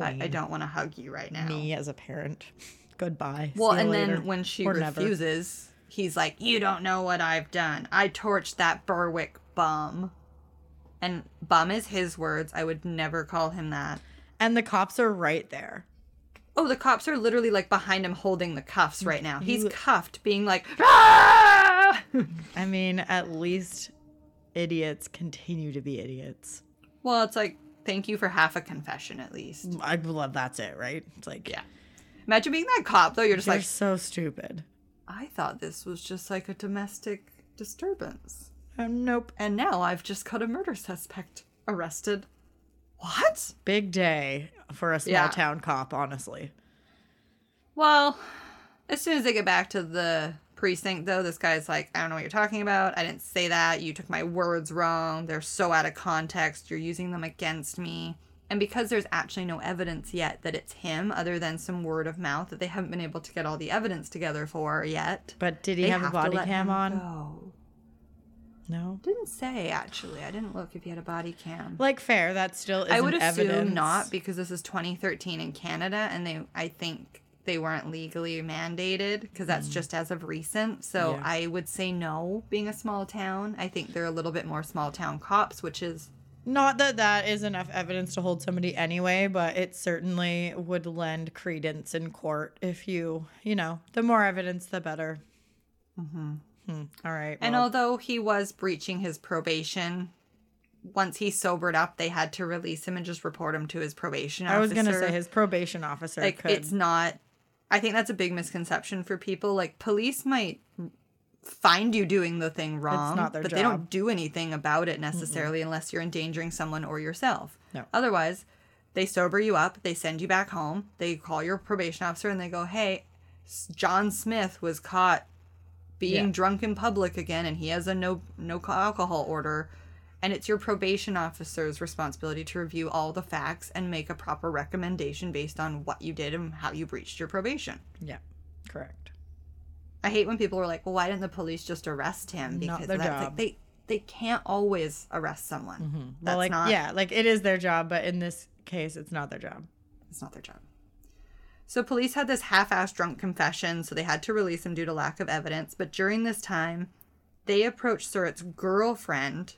I don't want to hug you right now. Me as a parent. Goodbye. Well, and then when she refuses, he's like, you don't know what I've done. I torched that Berwick bum. And bum is his words. I would never call him that. And the cops are right there. Oh, the cops are literally, like, behind him holding the cuffs right now. He's cuffed, being like, ah! I mean, at least idiots continue to be idiots. Well, it's like, thank you for half a confession, at least. I love that's it, right? It's like, yeah. Imagine being that cop, though. You're just like, so stupid. I thought this was just like a domestic disturbance. Nope. And now I've just got a murder suspect arrested What? Big day for a small town cop, honestly. Well, as soon as they get back to the precinct, though, this guy's like, I don't know what you're talking about. I didn't say that. You took my words wrong. They're so out of context. You're using them against me. And because there's actually no evidence yet that it's him, other than some word of mouth that they haven't been able to get all the evidence together for yet. But did he have a body cam on? Go. No. Didn't say, actually. I didn't look if he had a body cam. Like, fair. That still isn't evidence. I would assume not, because this is 2013 in Canada, and I think they weren't legally mandated, because that's just as of recent. So I would say no, being a small town. I think they're a little bit more small town cops, which is... Not that that is enough evidence to hold somebody anyway, but it certainly would lend credence in court if you know, the more evidence, the better. Mm-hmm. All right. Well. And although he was breaching his probation, once he sobered up, they had to release him and just report him to his probation officer. I was going to say his probation officer. Like, it's not... I think that's a big misconception for people. Like, police might find you doing the thing wrong, it's not their job. They don't do anything about it necessarily unless you're endangering someone or yourself. No. Otherwise, they sober you up, they send you back home, they call your probation officer and they go, hey, John Smith was caught being drunk in public again and he has a no alcohol order. And it's your probation officer's responsibility to review all the facts and make a proper recommendation based on what you did and how you breached your probation. Yeah, correct. I hate when people are like, well, why didn't the police just arrest him? Because that's job. Like, they can't always arrest someone. Mm-hmm. Well, that's like, not... Yeah, like it is their job, but in this case, it's not their job. It's not their job. So police had this half-assed drunk confession, so they had to release him due to lack of evidence. But during this time, they approached Surette's girlfriend...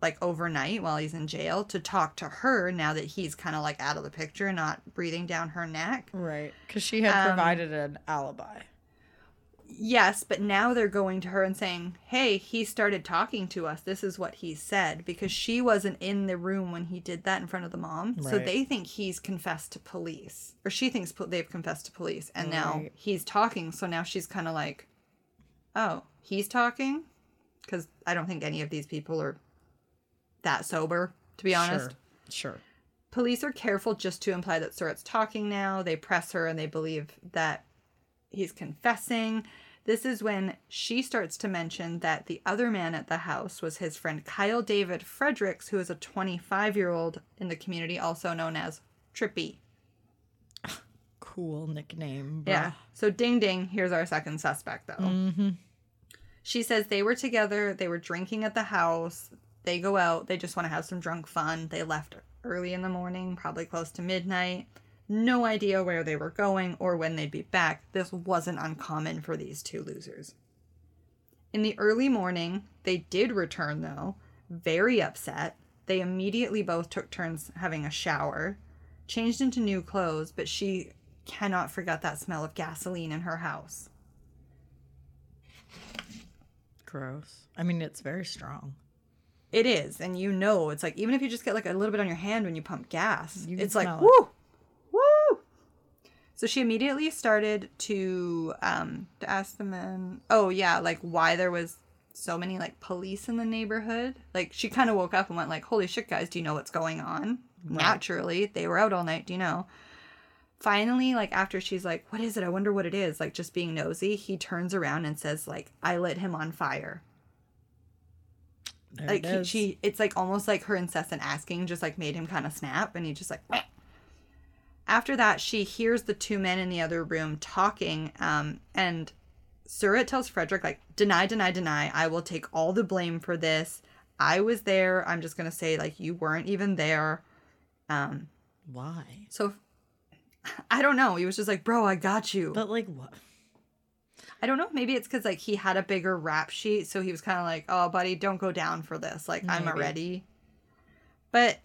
like overnight while he's in jail to talk to her now that he's kind of like out of the picture and not breathing down her neck. Right. Because she had provided an alibi. Yes, but now they're going to her and saying, hey, he started talking to us. This is what he said, because she wasn't in the room when he did that in front of the mom. Right. So they think he's confessed to police, or she thinks they've confessed to police, and now he's talking. So now she's kind of like, oh, he's talking? Because I don't think any of these people are... that sober, to be honest. Sure. Police are careful just to imply that Surette's talking now. They press her and they believe that he's confessing. This is when she starts to mention that the other man at the house was his friend Kyle David Fredericks, who is a 25-year-old in the community, also known as Trippy. Cool nickname, bro. Yeah. So ding ding, here's our second suspect, though. Mm-hmm. She says they were together, they were drinking at the house... They go out. They just want to have some drunk fun. They left early in the morning, probably close to midnight. No idea where they were going or when they'd be back. This wasn't uncommon for these two losers. In the early morning, they did return, though, very upset. They immediately both took turns having a shower, changed into new clothes, but she cannot forget that smell of gasoline in her house. Gross. I mean, it's very strong. It is, and you know, it's like, even if you just get like a little bit on your hand when you pump gas, it's like, woo, woo. So she immediately started to ask the men, like why there was so many like police in the neighborhood. Like she kind of woke up and went like, holy shit, guys, do you know what's going on? Right. Naturally, they were out all night, do you know? Finally, like after she's like, what is it? I wonder what it is. Like just being nosy, he turns around and says like, I lit him on fire. There like she, it's like almost like her incessant asking just like made him kind of snap, and he just like. Meh. After that, she hears the two men in the other room talking, and Surette tells Frederick like, deny, deny, deny. I will take all the blame for this. I was there. I'm just gonna say like you weren't even there. Why? So I don't know. He was just like, bro, I got you. But like what? I don't know. Maybe it's because, like, he had a bigger rap sheet, so he was kind of like, oh, buddy, don't go down for this. Like, maybe. I'm already. But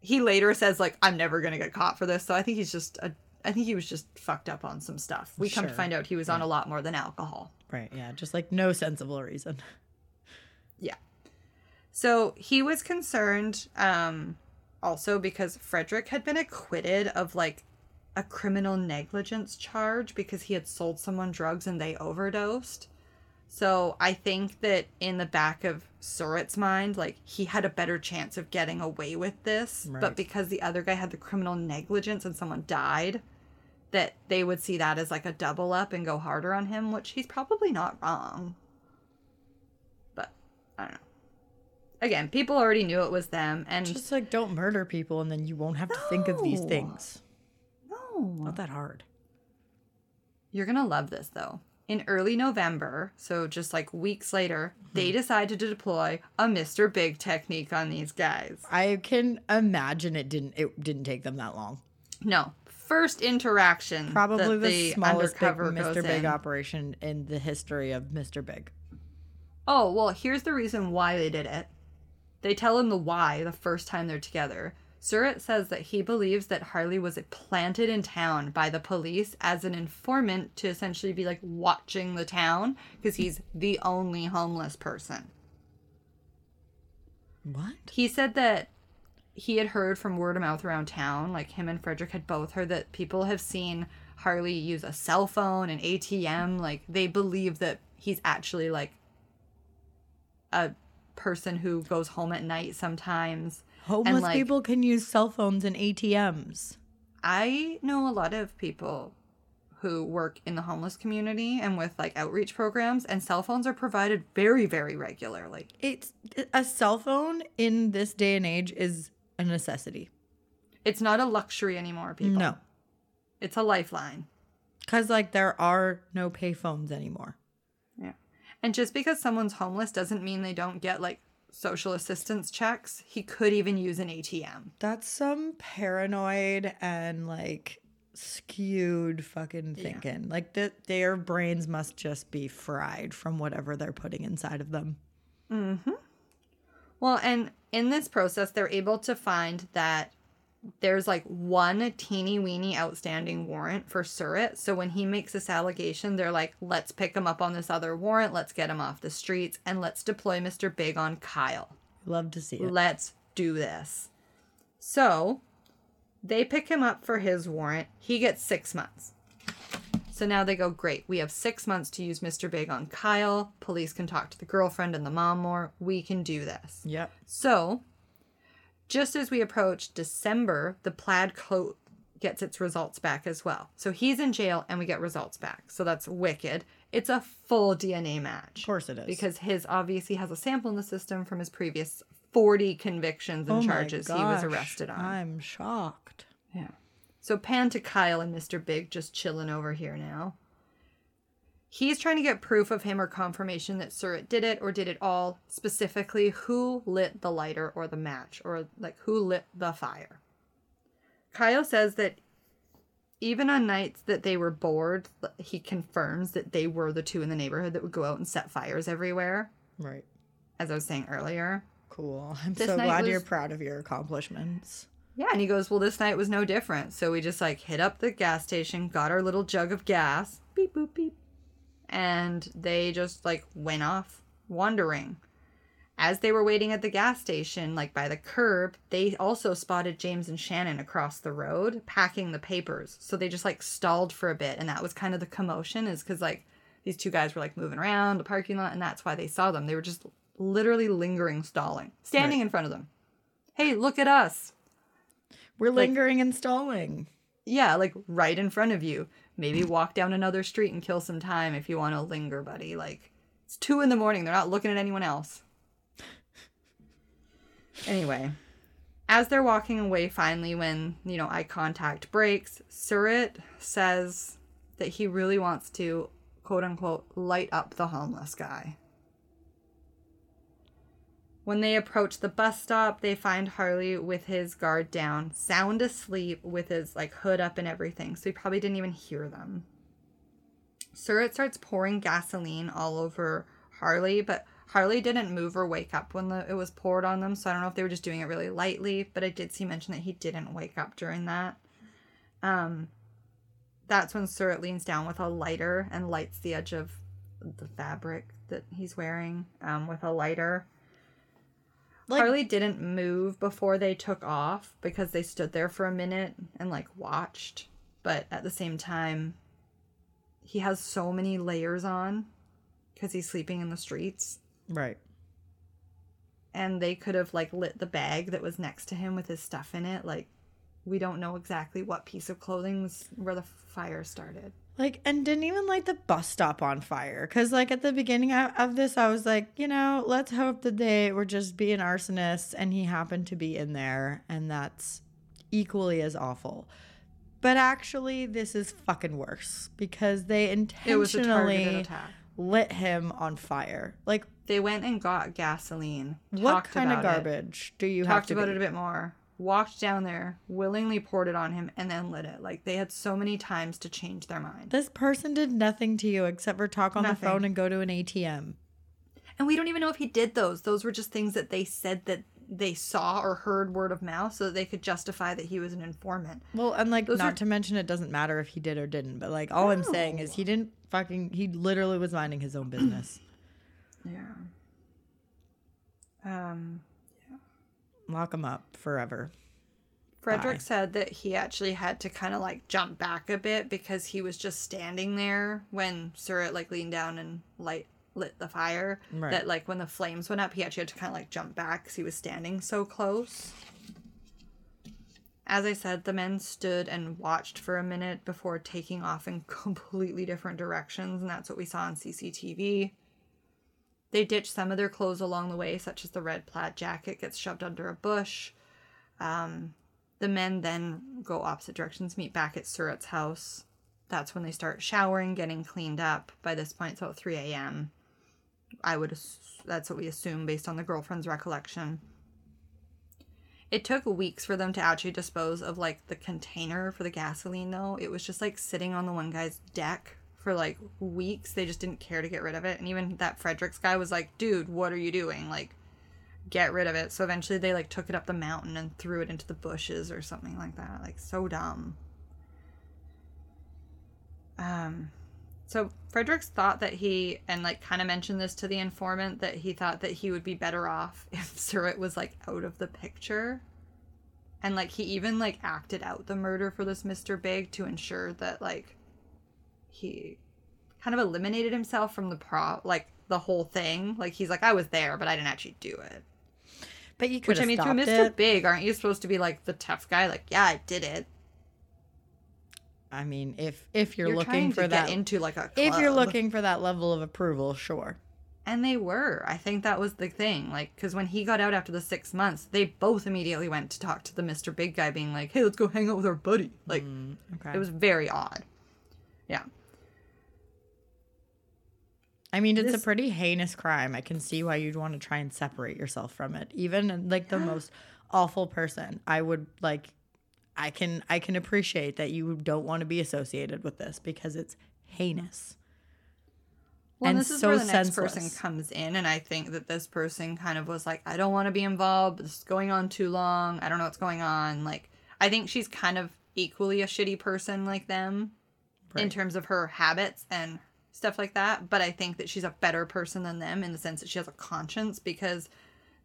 he later says, like, I'm never going to get caught for this. So I think he's just, I think he was just fucked up on some stuff. We come to find out he was on a lot more than alcohol. Right, yeah. Just, like, no sensible reason. Yeah. So he was concerned also because Frederick had been acquitted of, like, a criminal negligence charge because he had sold someone drugs and they overdosed. So I think that in the back of Surette's mind, like, he had a better chance of getting away with this. Right. But because the other guy had the criminal negligence and someone died, that they would see that as, like, a double up and go harder on him, which he's probably not wrong. But, I don't know. Again, people already knew it was them. And just, like, don't murder people and then you won't have to think of these things. No. Not that hard. You're going to love this, though. In early November, so just, like, weeks later, they decided to deploy a Mr. Big technique on these guys. I can imagine it didn't take them that long. No. First interaction. Probably the smallest Mr. Big operation in the history of Mr. Big. Oh, well, here's the reason why they did it. They tell him the why the first time they're together. Surette says that he believes that Harley was planted in town by the police as an informant to essentially be, like, watching the town because he's the only homeless person. What? He said that he had heard from word of mouth around town, like him and Frederick had both heard that people have seen Harley use a cell phone, an ATM. Like, they believe that he's actually, like, a person who goes home at night sometimes. Homeless and, like, people can use cell phones and ATMs. I know a lot of people who work in the homeless community and with, like, outreach programs, and cell phones are provided very, very regularly. It's a cell phone in this day and age is a necessity. It's not a luxury anymore, people. No. It's a lifeline. Because, like, there are no pay phones anymore. Yeah. And just because someone's homeless doesn't mean they don't get, like, social assistance checks. He could even use an ATM. That's some paranoid and, like, skewed fucking thinking. Yeah. Like, their brains must just be fried from whatever they're putting inside of them. Mm-hmm. Well, and in this process, they're able to find that there's, like, one teeny weeny outstanding warrant for Surette. So when he makes this allegation, they're like, let's pick him up on this other warrant. Let's get him off the streets and let's deploy Mr. Big on Kyle. Love to see it. Let's do this. So they pick him up for his warrant. He gets 6 months. So now they go, great. We have 6 months to use Mr. Big on Kyle. Police can talk to the girlfriend and the mom more. We can do this. Yep. So just as we approach December, the plaid coat gets its results back as well. So he's in jail and we get results back. So that's wicked. It's a full DNA match. Of course it is. because his obviously has a sample in the system from his previous 40 convictions and charges he was arrested on. I'm shocked. Yeah. So pan to Kyle and Mr. Big just chilling over here now. He's trying to get proof of him or confirmation that Surette did it or did it all. Specifically, who lit the lighter or the match or, like, who lit the fire. Kyle says that even on nights that they were bored, he confirms that they were the two in the neighborhood that would go out and set fires everywhere. Right. As I was saying earlier. Cool. I'm so glad you're proud of your accomplishments. Yeah, and he goes, well, this night was no different. So we just, like, hit up the gas station, got our little jug of gas. Beep, boop, beep. And they just, like, went off wandering. As they were waiting at the gas station, like, by the curb, they also spotted James and Shannon across the road packing the papers. So they just, like, stalled for a bit. And that was kind of the commotion, is because, like, these two guys were, like, moving around the parking lot. And that's why they saw them. They were just literally lingering, stalling, standing right in front of them. Hey, look at us. We're lingering, like, and stalling. Yeah, like, right in front of you. Maybe walk down another street and kill some time if you want to linger, buddy. Like, it's 2 a.m. They're not looking at anyone else. Anyway, as they're walking away, finally, when, you know, eye contact breaks, Surette says that he really wants to, quote unquote, light up the homeless guy. When they approach the bus stop, they find Harley with his guard down, sound asleep with his, like, hood up and everything. So he probably didn't even hear them. Surette starts pouring gasoline all over Harley, but Harley didn't move or wake up when it was poured on them. So I don't know if they were just doing it really lightly, but I did see mention that he didn't wake up during that. That's when Surette leans down with a lighter and lights the edge of the fabric that he's wearing with a lighter. Like, Harley didn't move before they took off because they stood there for a minute and, like, watched. But at the same time, he has so many layers on. because he's sleeping in the streets. Right. And they could have, like, lit the bag that was next to him with his stuff in it. Like, we don't know exactly what piece of clothing was where the fire started. Like, and didn't even light the bus stop on fire. Because, like, at the beginning of this, I was like, you know, let's hope that they were just being arsonists and he happened to be in there. And that's equally as awful. But actually, this is fucking worse because they intentionally lit him on fire. Like, they went and got gasoline. What kind of garbage do you have to be? Talked about it a bit more. Walked down there, willingly poured it on him, and then lit it. Like, they had so many times to change their mind. This person did nothing to you except for talk on the phone and go to an ATM. And we don't even know if he did those. Those were just things that they said that they saw or heard word of mouth so that they could justify that he was an informant. Well, and, like, not to mention it doesn't matter if he did or didn't, but, like, all I'm saying is he didn't fucking... He literally was minding his own business. Yeah. Lock him up forever. Frederick said that he actually had to kind of, like, jump back a bit because he was just standing there when Surette, like, leaned down and lit the fire, right. That, like, when the flames went up, he actually had to kind of, like, jump back because he was standing so close. As I said, the men stood and watched for a minute before taking off in completely different directions, and that's what we saw on CCTV. They ditched some of their clothes along the way, such as the red plaid jacket gets shoved under a bush. The men then go opposite directions, meet back at Surette's house. That's when they start showering, getting cleaned up. By this point, it's about 3 a.m., that's what we assume based on the girlfriend's recollection. It took weeks for them to actually dispose of, like, the container for the gasoline, though. It was just, like, sitting on the one guy's deck for, like, weeks. They just didn't care to get rid of it. And even that Fredericks guy was like, dude, what are you doing? Like, get rid of it. So eventually they, like, took it up the mountain and threw it into the bushes or something like that. Like, so dumb. So Fredericks thought that he, and, like, kind of mentioned this to the informant, that he thought that he would be better off if Surette was, like, out of the picture. And, like, he even, like, acted out the murder for this Mr. Big to ensure that, like, he kind of eliminated himself from the like, the whole thing. Like, he's like, I was there, but I didn't actually do it. But you could have stopped it. Which, I mean, to a Mr. Big, aren't you supposed to be, like, the tough guy? Like, yeah, I did it. I mean, if you're looking for that, into like a club. If you're looking for that level of approval, sure. And they were. I think that was the thing. Like, because when he got out after the 6 months, they both immediately went to talk to the Mr. Big guy, being like, "Hey, let's go hang out with our buddy." Like, okay. It was very odd. Yeah. I mean, it's a pretty heinous crime. I can see why you'd want to try and separate yourself from it. Even like the most awful person, I would like. I can appreciate that you don't want to be associated with this because it's heinous. Well, and this is so where the next person comes in, and I think that this person kind of was like, I don't want to be involved. This is going on too long. I don't know what's going on. Like, I think she's kind of equally a shitty person like them in terms of her habits and stuff like that. But I think that she's a better person than them in the sense that she has a conscience, because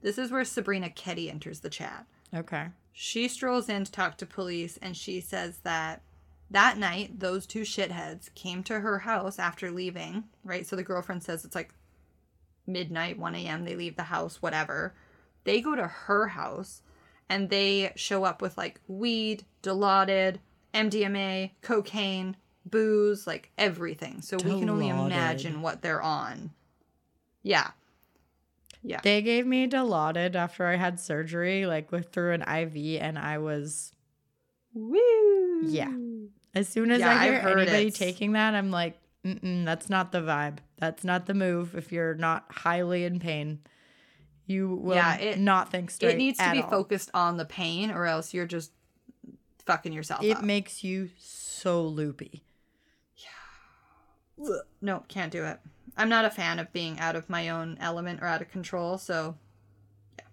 this is where Sabrina Keddy enters the chat. Okay. She strolls in to talk to police, and she says that that night, those two shitheads came to her house after leaving, right? So the girlfriend says it's like midnight, 1 a.m., they leave the house, whatever. They go to her house, and they show up with, like, weed, Dilaudid, MDMA, cocaine, booze, like, everything. So Dilaudid. We can only imagine what they're on. Yeah. Yeah. They gave me Dilaudid after I had surgery, like through an IV, and I was, woo. Yeah. As soon as I hear anybody taking that, I'm like, that's not the vibe. That's not the move. If you're not highly in pain, you will not think straight. It needs to be focused on the pain, or else you're just fucking yourself up. It makes you so loopy. Yeah. No, can't do it. I'm not a fan of being out of my own element or out of control, so, yeah.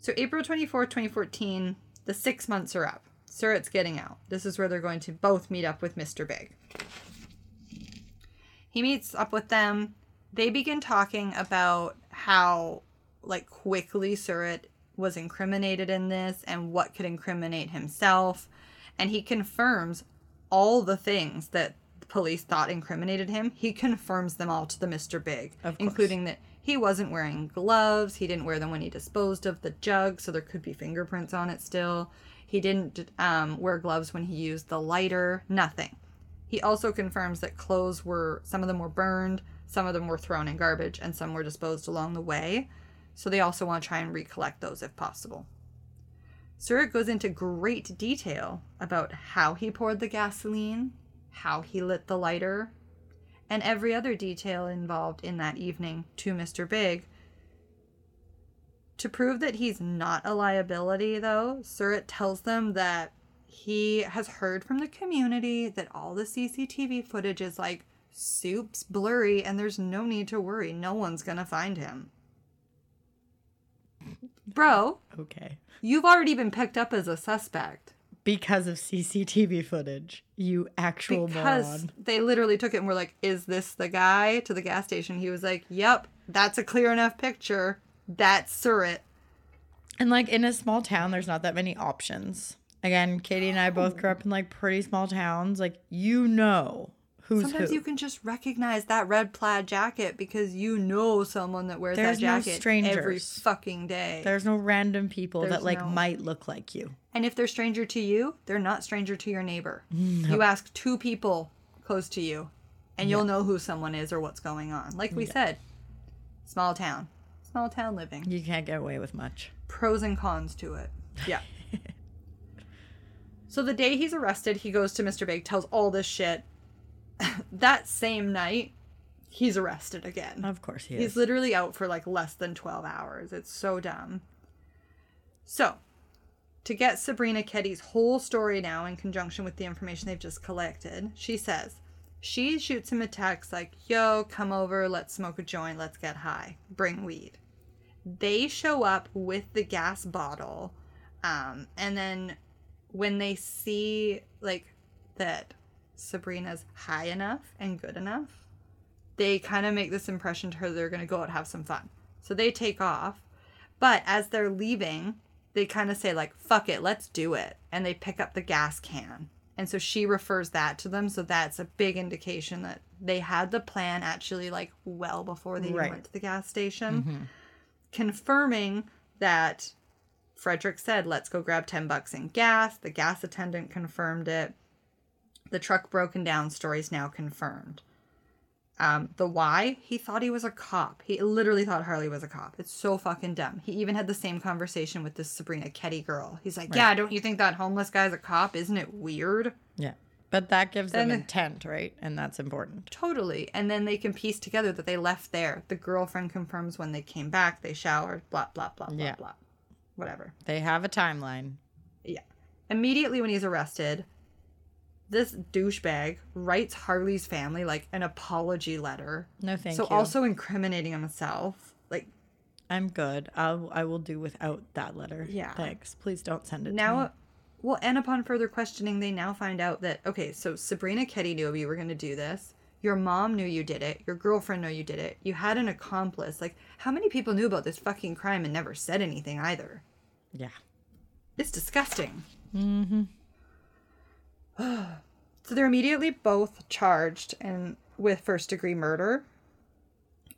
So, April 24, 2014, the 6 months are up. Surette's getting out. This is where they're going to both meet up with Mr. Big. He meets up with them. They begin talking about how, like, quickly Surette was incriminated in this and what could incriminate himself, and he confirms all the things that police thought incriminated him, he confirms them all to the Mr. Big, including that he wasn't wearing gloves, he didn't wear them when he disposed of the jug, so there could be fingerprints on it still. He didn't wear gloves when he used the lighter, nothing. He also confirms that clothes were, some of them were burned, some of them were thrown in garbage, and some were disposed along the way. So they also want to try and recollect those if possible. Surette goes into great detail about how he poured the gasoline, how he lit the lighter, and every other detail involved in that evening to Mr. Big. To prove that he's not a liability, though, Surette tells them that he has heard from the community that all the CCTV footage is like soup's blurry and there's no need to worry. No one's going to find him. Bro. Okay. You've already been picked up as a suspect. Because of CCTV footage, you actual moron. They literally took it and were like, is this the guy? To the gas station. He was like, yep, that's a clear enough picture. That's Surette. And like in a small town, there's not that many options. Again, Katie and I both grew up in like pretty small towns. Like, you know who's Sometimes who. You can just recognize that red plaid jacket because you know someone that wears that jacket every fucking day. There's no random people that like might look like you. And if they're stranger to you, they're not stranger to your neighbor. No. You ask two people close to you and you'll know who someone is or what's going on. Like we said, small town. Small town living. You can't get away with much. Pros and cons to it. Yeah. So the day he's arrested, he goes to Mr. Big, tells all this shit. That same night, he's arrested again. Of course he is. He's literally out for like less than 12 hours. It's so dumb. So, to get Sabrina Keddy's whole story now in conjunction with the information they've just collected, she says, she shoots him a text like, yo, come over, let's smoke a joint, let's get high, bring weed. They show up with the gas bottle, and then when they see, like, that Sabrina's high enough and good enough, they kind of make this impression to her they're going to go out and have some fun. So they take off. But as they're leaving, they kind of say, like, fuck it, let's do it. And they pick up the gas can. And so she refers that to them. So that's a big indication that they had the plan actually, like, well before they went to the gas station. Mm-hmm. Confirming that Frederick said, let's go grab $10 in gas. The gas attendant confirmed it. The truck broken down story is now confirmed. The why? He thought he was a cop. He literally thought Harley was a cop. It's so fucking dumb. He even had the same conversation with this Sabrina Keddy girl. He's like, yeah, don't you think that homeless guy's a cop? Isn't it weird? Yeah. But that gives them intent, right? And that's important. Totally. And then they can piece together that they left there. The girlfriend confirms when they came back, they showered, blah, blah, blah, blah, blah. Whatever. They have a timeline. Yeah. Immediately when he's arrested, this douchebag writes Harley's family, like, an apology letter. No, thank you. So also incriminating himself. Like, I'm good. I will do without that letter. Yeah. Thanks. Please don't send it to me. Well, and upon further questioning, they now find out that, okay, so Sabrina Keddy knew you were going to do this. Your mom knew you did it. Your girlfriend knew you did it. You had an accomplice. Like, how many people knew about this fucking crime and never said anything either? Yeah. It's disgusting. Mm-hmm. So they're immediately both charged and with first-degree murder.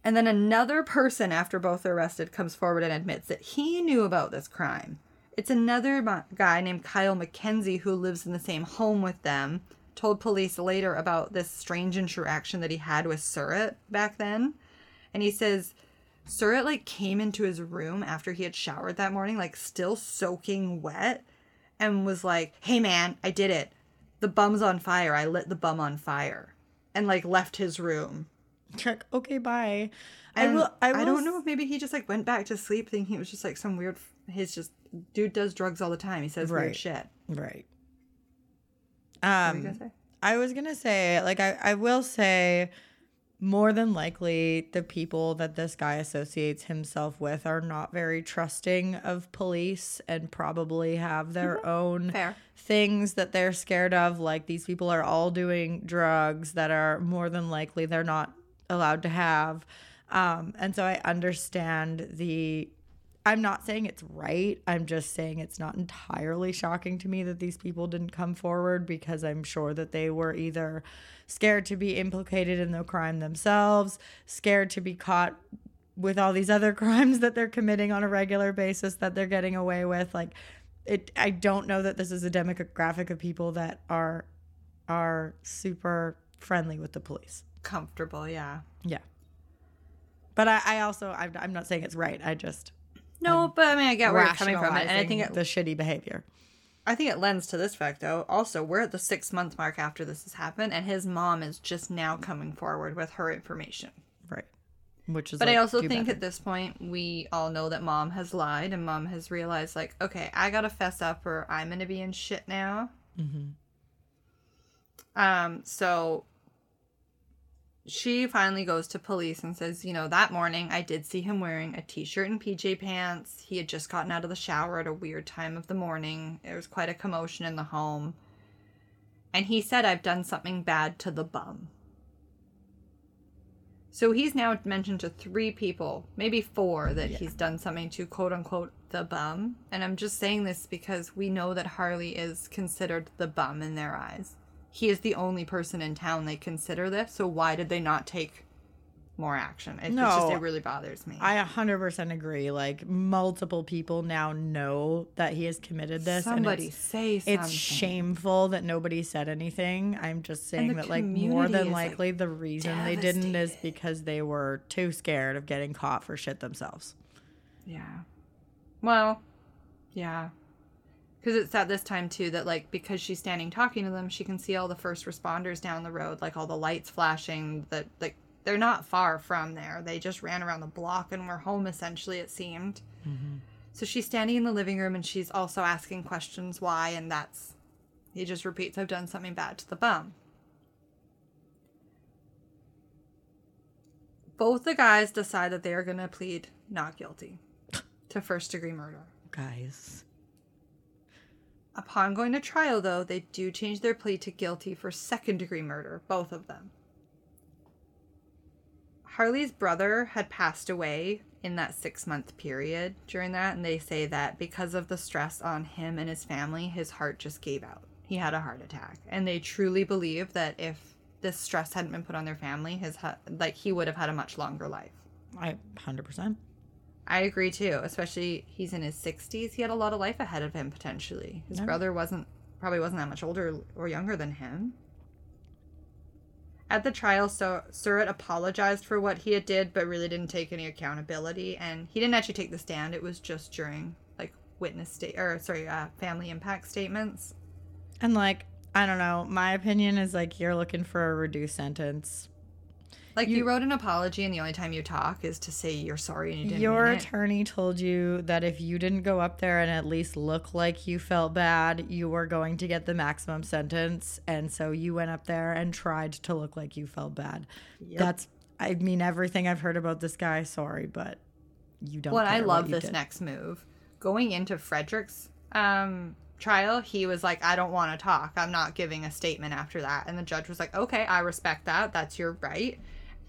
And then another person, after both are arrested, comes forward and admits that he knew about this crime. It's another guy named Kyle McKenzie who lives in the same home with them. Told police later about this strange interaction that he had with Surette back then. And he says Surette, like, came into his room after he had showered that morning, like, still soaking wet, and was like, hey, man, I did it. The bum's on fire. I lit the bum on fire. And, like, left his room. Okay, bye. And I don't know if maybe he just, like, went back to sleep thinking it was just, like, some weird... Dude does drugs all the time. He says weird shit. Right. I was going to say, like, I will say more than likely the people that this guy associates himself with are not very trusting of police and probably have their own things that they're scared of. Like, these people are all doing drugs that are more than likely they're not allowed to have. And so I understand the I'm not saying it's right. I'm just saying it's not entirely shocking to me that these people didn't come forward, because I'm sure that they were either scared to be implicated in the crime themselves, scared to be caught with all these other crimes that they're committing on a regular basis that they're getting away with. Like, it, I don't know that this is a demographic of people that are super friendly with the police. Comfortable, yeah. Yeah. But I'm not saying it's right. I get where you're coming from. And I think the shitty behavior. I think it lends to this fact, though. Also, we're at the 6-month mark after this has happened, and his mom is just now coming forward with her information. Right. Which is. But like, I also think at this point, we all know that mom has lied, and mom has realized, like, okay, I gotta fess up, or I'm gonna be in shit now. Mm-hmm. So she finally goes to police and says, you know, that morning I did see him wearing a t-shirt and PJ pants. He had just gotten out of the shower at a weird time of the morning. There was quite a commotion in the home. And he said, I've done something bad to the bum. So he's now mentioned to 3 people, maybe 4, that he's done something to, quote unquote, the bum. And I'm just saying this because we know that Harley is considered the bum in their eyes. He is the only person in town they consider this, so why did they not take more action? It really bothers me. I 100% agree. Like, multiple people now know that he has committed this. Somebody say something. It's shameful that nobody said anything. I'm just saying that, like, more than likely the reason they didn't is because they were too scared of getting caught for shit themselves. Yeah. Well, yeah. Because it's at this time, too, that, like, because she's standing talking to them, she can see all the first responders down the road, like, all the lights flashing. That, like, they're not far from there. They just ran around the block and were home, essentially, it seemed. Mm-hmm. So she's standing in the living room, and she's also asking questions why, and that's... He just repeats, I've done something bad to the bum. Both the guys decide that they are going to plead not guilty to first-degree murder. Guys... Upon going to trial, though, they do change their plea to guilty for second-degree murder, both of them. Harley's brother had passed away in that 6-month period during that, and they say that because of the stress on him and his family, his heart just gave out. He had a heart attack, and they truly believe that if this stress hadn't been put on their family, he would have had a much longer life. 100%. I agree, too. Especially, he's in his 60s. He had a lot of life ahead of him, potentially. His brother wasn't that much older or younger than him. At the trial, Surette apologized for what he had did, but really didn't take any accountability. And he didn't actually take the stand. It was just during, like, family impact statements. And, like, I don't know. My opinion is, like, you're looking for a reduced sentence. Like, you wrote an apology, and the only time you talk is to say you're sorry and you didn't mean it. Your attorney told you that if you didn't go up there and at least look like you felt bad, you were going to get the maximum sentence, and so you went up there and tried to look like you felt bad. Yep. That's, I mean, everything I've heard about this guy, sorry, but you don't care what you did. Well, I love this next move. Going into Frederick's trial, he was like, I don't want to talk. I'm not giving a statement after that. And the judge was like, okay, I respect that. That's your right.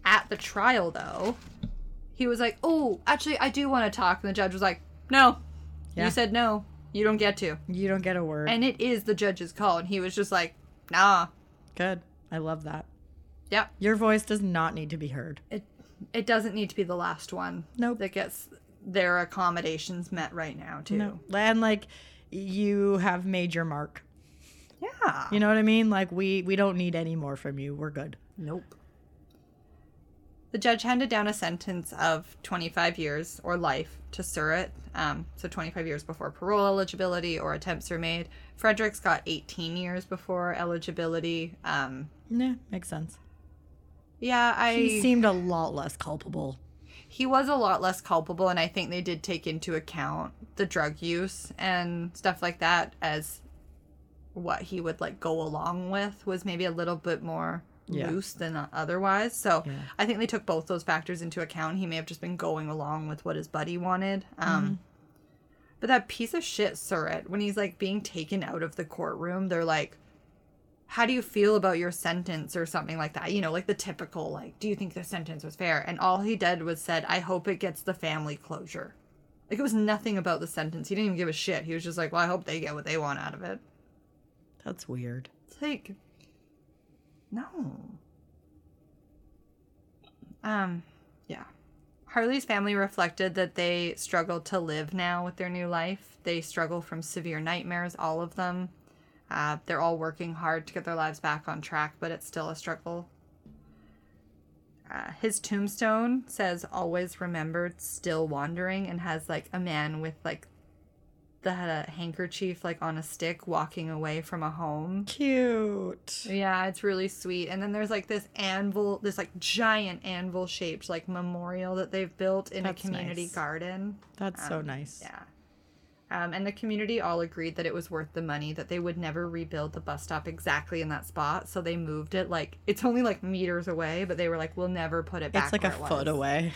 At the trial, though, he was like, oh, actually, I do want to talk. And the judge was like, no. Yeah. You said no. You don't get to. You don't get a word. And it is the judge's call. And he was just like, nah. Good. I love that. Yep. Your voice does not need to be heard. It doesn't need to be the last one. Nope. That gets their accommodations met right now, too. No. And, like, you have made your mark. Yeah. You know what I mean? Like, we don't need any more from you. We're good. Nope. The judge handed down a sentence of 25 years or life to Surette. So 25 years before parole eligibility or attempts are made. Fredericks got 18 years before eligibility. Makes sense. Yeah, He seemed a lot less culpable. He was a lot less culpable, and I think they did take into account the drug use and stuff like that as what he would, like, go along with was maybe a little bit more... Yeah. loose than otherwise. So yeah. I think they took both those factors into account. He may have just been going along with what his buddy wanted. Mm-hmm. But that piece of shit, Surette, when he's, like, being taken out of the courtroom, they're like, how do you feel about your sentence or something like that? You know, like the typical, like, do you think the sentence was fair? And all he did was said, I hope it gets the family closure. Like, it was nothing about the sentence. He didn't even give a shit. He was just like, well, I hope they get what they want out of it. That's weird. It's like, no. Yeah. Harley's family reflected that they struggle to live now with their new life. They struggle from severe nightmares, all of them. They're all working hard to get their lives back on track, but it's still a struggle. His tombstone says, always remembered, still wandering, and has, like, a man with, like, the handkerchief, like, on a stick walking away from a home. Cute. Yeah, it's really sweet. And then there's, like, this anvil, this, like, giant anvil-shaped, like, memorial that they've built in a community garden. That's so nice. Yeah. And the community all agreed that it was worth the money, that they would never rebuild the bus stop exactly in that spot. So they moved it, like, it's only, like, meters away, but they were like, we'll never put it back. It's like a foot away.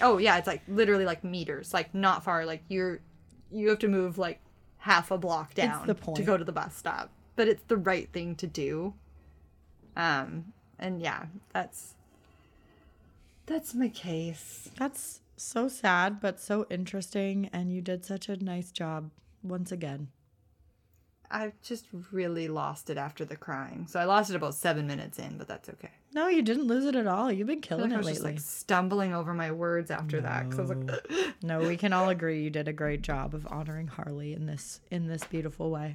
Oh, yeah. It's, like, literally, like, meters. Like, not far. Like, you have to move, like, half a block down to go to the bus stop. But it's the right thing to do. And, yeah, that's my case. That's... so sad, but so interesting, and you did such a nice job once again. I've just really lost it after the crying. So I lost it about 7 minutes in, but that's okay. No, you didn't lose it at all. You've been killing it lately. I was just, like, stumbling over my words after that. Cause I was like, no, we can all agree you did a great job of honoring Harley in this beautiful way.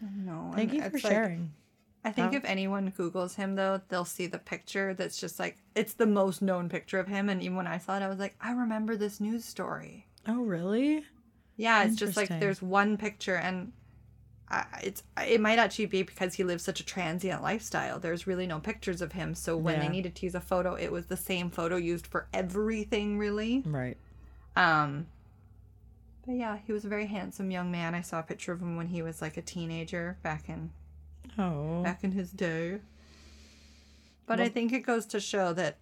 No, thank you for sharing. Like, I think if anyone Googles him, though, they'll see the picture that's just, like, it's the most known picture of him. And even when I saw it, I was like, I remember this news story. Oh, really? Yeah, it's just, like, there's one picture. And it might actually be because he lives such a transient lifestyle. There's really no pictures of him. So when they needed to use a photo, it was the same photo used for everything, really. Right. But, yeah, he was a very handsome young man. I saw a picture of him when he was, like, a teenager back in his day. But I think it goes to show that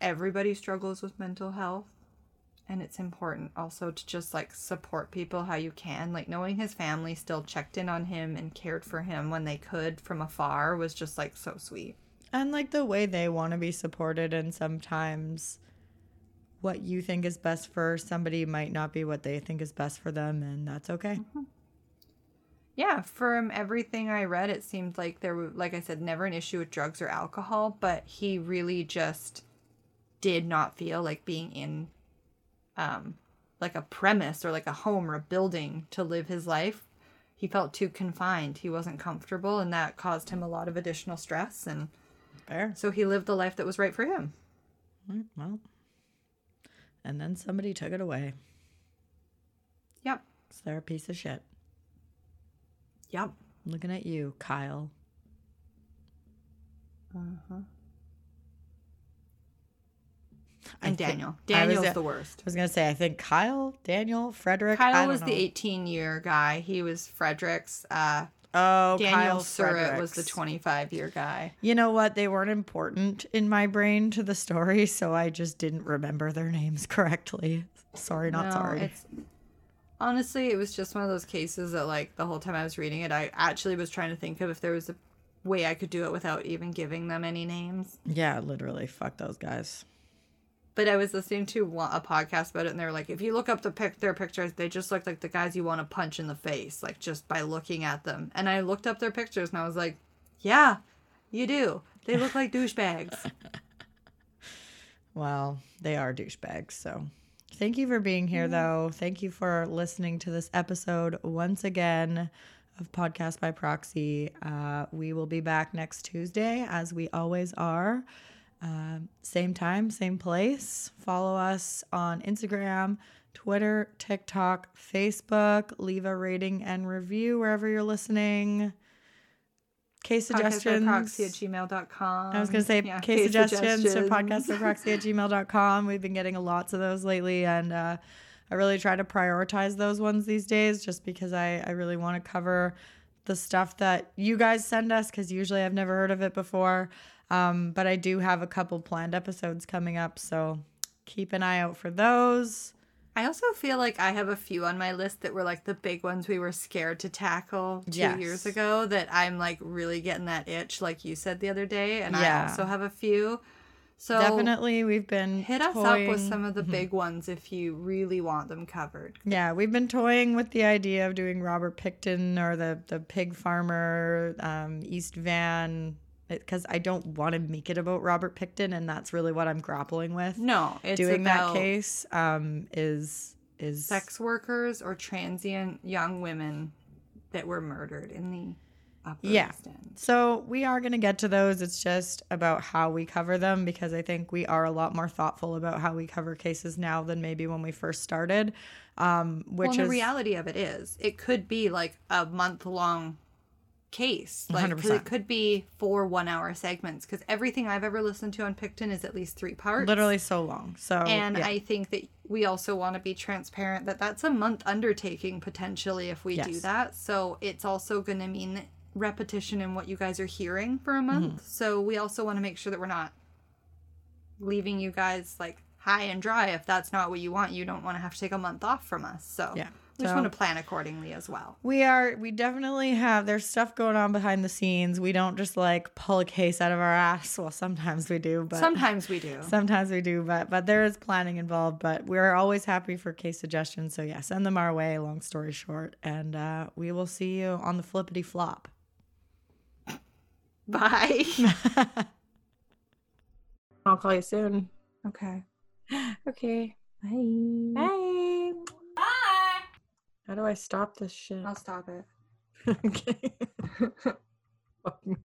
everybody struggles with mental health, and it's important also to just, like, support people how you can. Like, knowing his family still checked in on him and cared for him when they could from afar was just, like, so sweet. And, like, the way they want to be supported, and sometimes what you think is best for somebody might not be what they think is best for them, and that's okay. Mm-hmm. Yeah, from everything I read, it seemed like there were, like I said, never an issue with drugs or alcohol, but he really just did not feel like being in, like, a premise or, like, a home or a building to live his life. He felt too confined. He wasn't comfortable, and that caused him a lot of additional stress. And so he lived the life that was right for him. Well, and then somebody took it away. Yep. So they're a piece of shit. Yep. Looking at you, Kyle. Uh-huh. And Daniel. Daniel's the worst. I was going to say, I think Kyle, Daniel, Fredericks. Kyle was the 18-year guy. He was Fredericks. Daniel Surette was the 25-year guy. You know what? They weren't important in my brain to the story, so I just didn't remember their names correctly. Sorry. Honestly, it was just one of those cases that, like, the whole time I was reading it, I actually was trying to think of if there was a way I could do it without even giving them any names. Yeah, literally. Fuck those guys. But I was listening to a podcast about it, and they were like, if you look up their pictures, they just look like the guys you want to punch in the face, like, just by looking at them. And I looked up their pictures, and I was like, yeah, you do. They look like douchebags. Well, they are douchebags, so... Thank you for being here, though. Thank you for listening to this episode once again of Podcast by Proxy. We will be back next Tuesday, as we always are. Same time, same place. Follow us on Instagram, Twitter, TikTok, Facebook. Leave a rating and review wherever you're listening. Case suggestions. podcastbyproxy@gmail.com. I was going to say case suggestions to podcastbyproxy@gmail.com. We've been getting lots of those lately, and I really try to prioritize those ones these days, just because I really want to cover the stuff that you guys send us, because usually I've never heard of it before. But I do have a couple planned episodes coming up, so keep an eye out for those. I also feel like I have a few on my list that were, like, the big ones we were scared to tackle two years ago, that I'm, like, really getting that itch, like you said the other day. And I also have a few. So definitely, we've been hit us up with some of the big ones if you really want them covered. Yeah, we've been toying with the idea of doing Robert Pickton or the pig farmer, East Van, because I don't want to make it about Robert Pickton, and that's really what I'm grappling with. No, it's doing about that case is sex workers or transient young women that were murdered in the yeah. Extent. So we are going to get to those. It's just about how we cover them, because I think we are a lot more thoughtful about how we cover cases now than maybe when we first started. Which well, the reality of it is it could be like a month-long case. Like, 100%. It could be 4 one-hour segments, because everything I've ever listened to on Pickton is at least 3 parts. Literally so long. And yeah. I think that we also want to be transparent that that's a month undertaking potentially if we yes. do that. So it's also going to mean repetition in what you guys are hearing for a month. Mm-hmm. So we also want to make sure that we're not leaving you guys like high and dry. If that's not what you want, you don't want to have to take a month off from us. So yeah. We just want to plan accordingly as well. We definitely have, there's stuff going on behind the scenes. We don't just like pull a case out of our ass. Well, sometimes we do, but. But there is planning involved, but we're always happy for case suggestions. So yeah, send them our way, long story short. And we will see you on the flippity flop. Bye. I'll call you soon. Okay. Bye. Bye. How do I stop this shit? I'll stop it. Okay. Fuck me.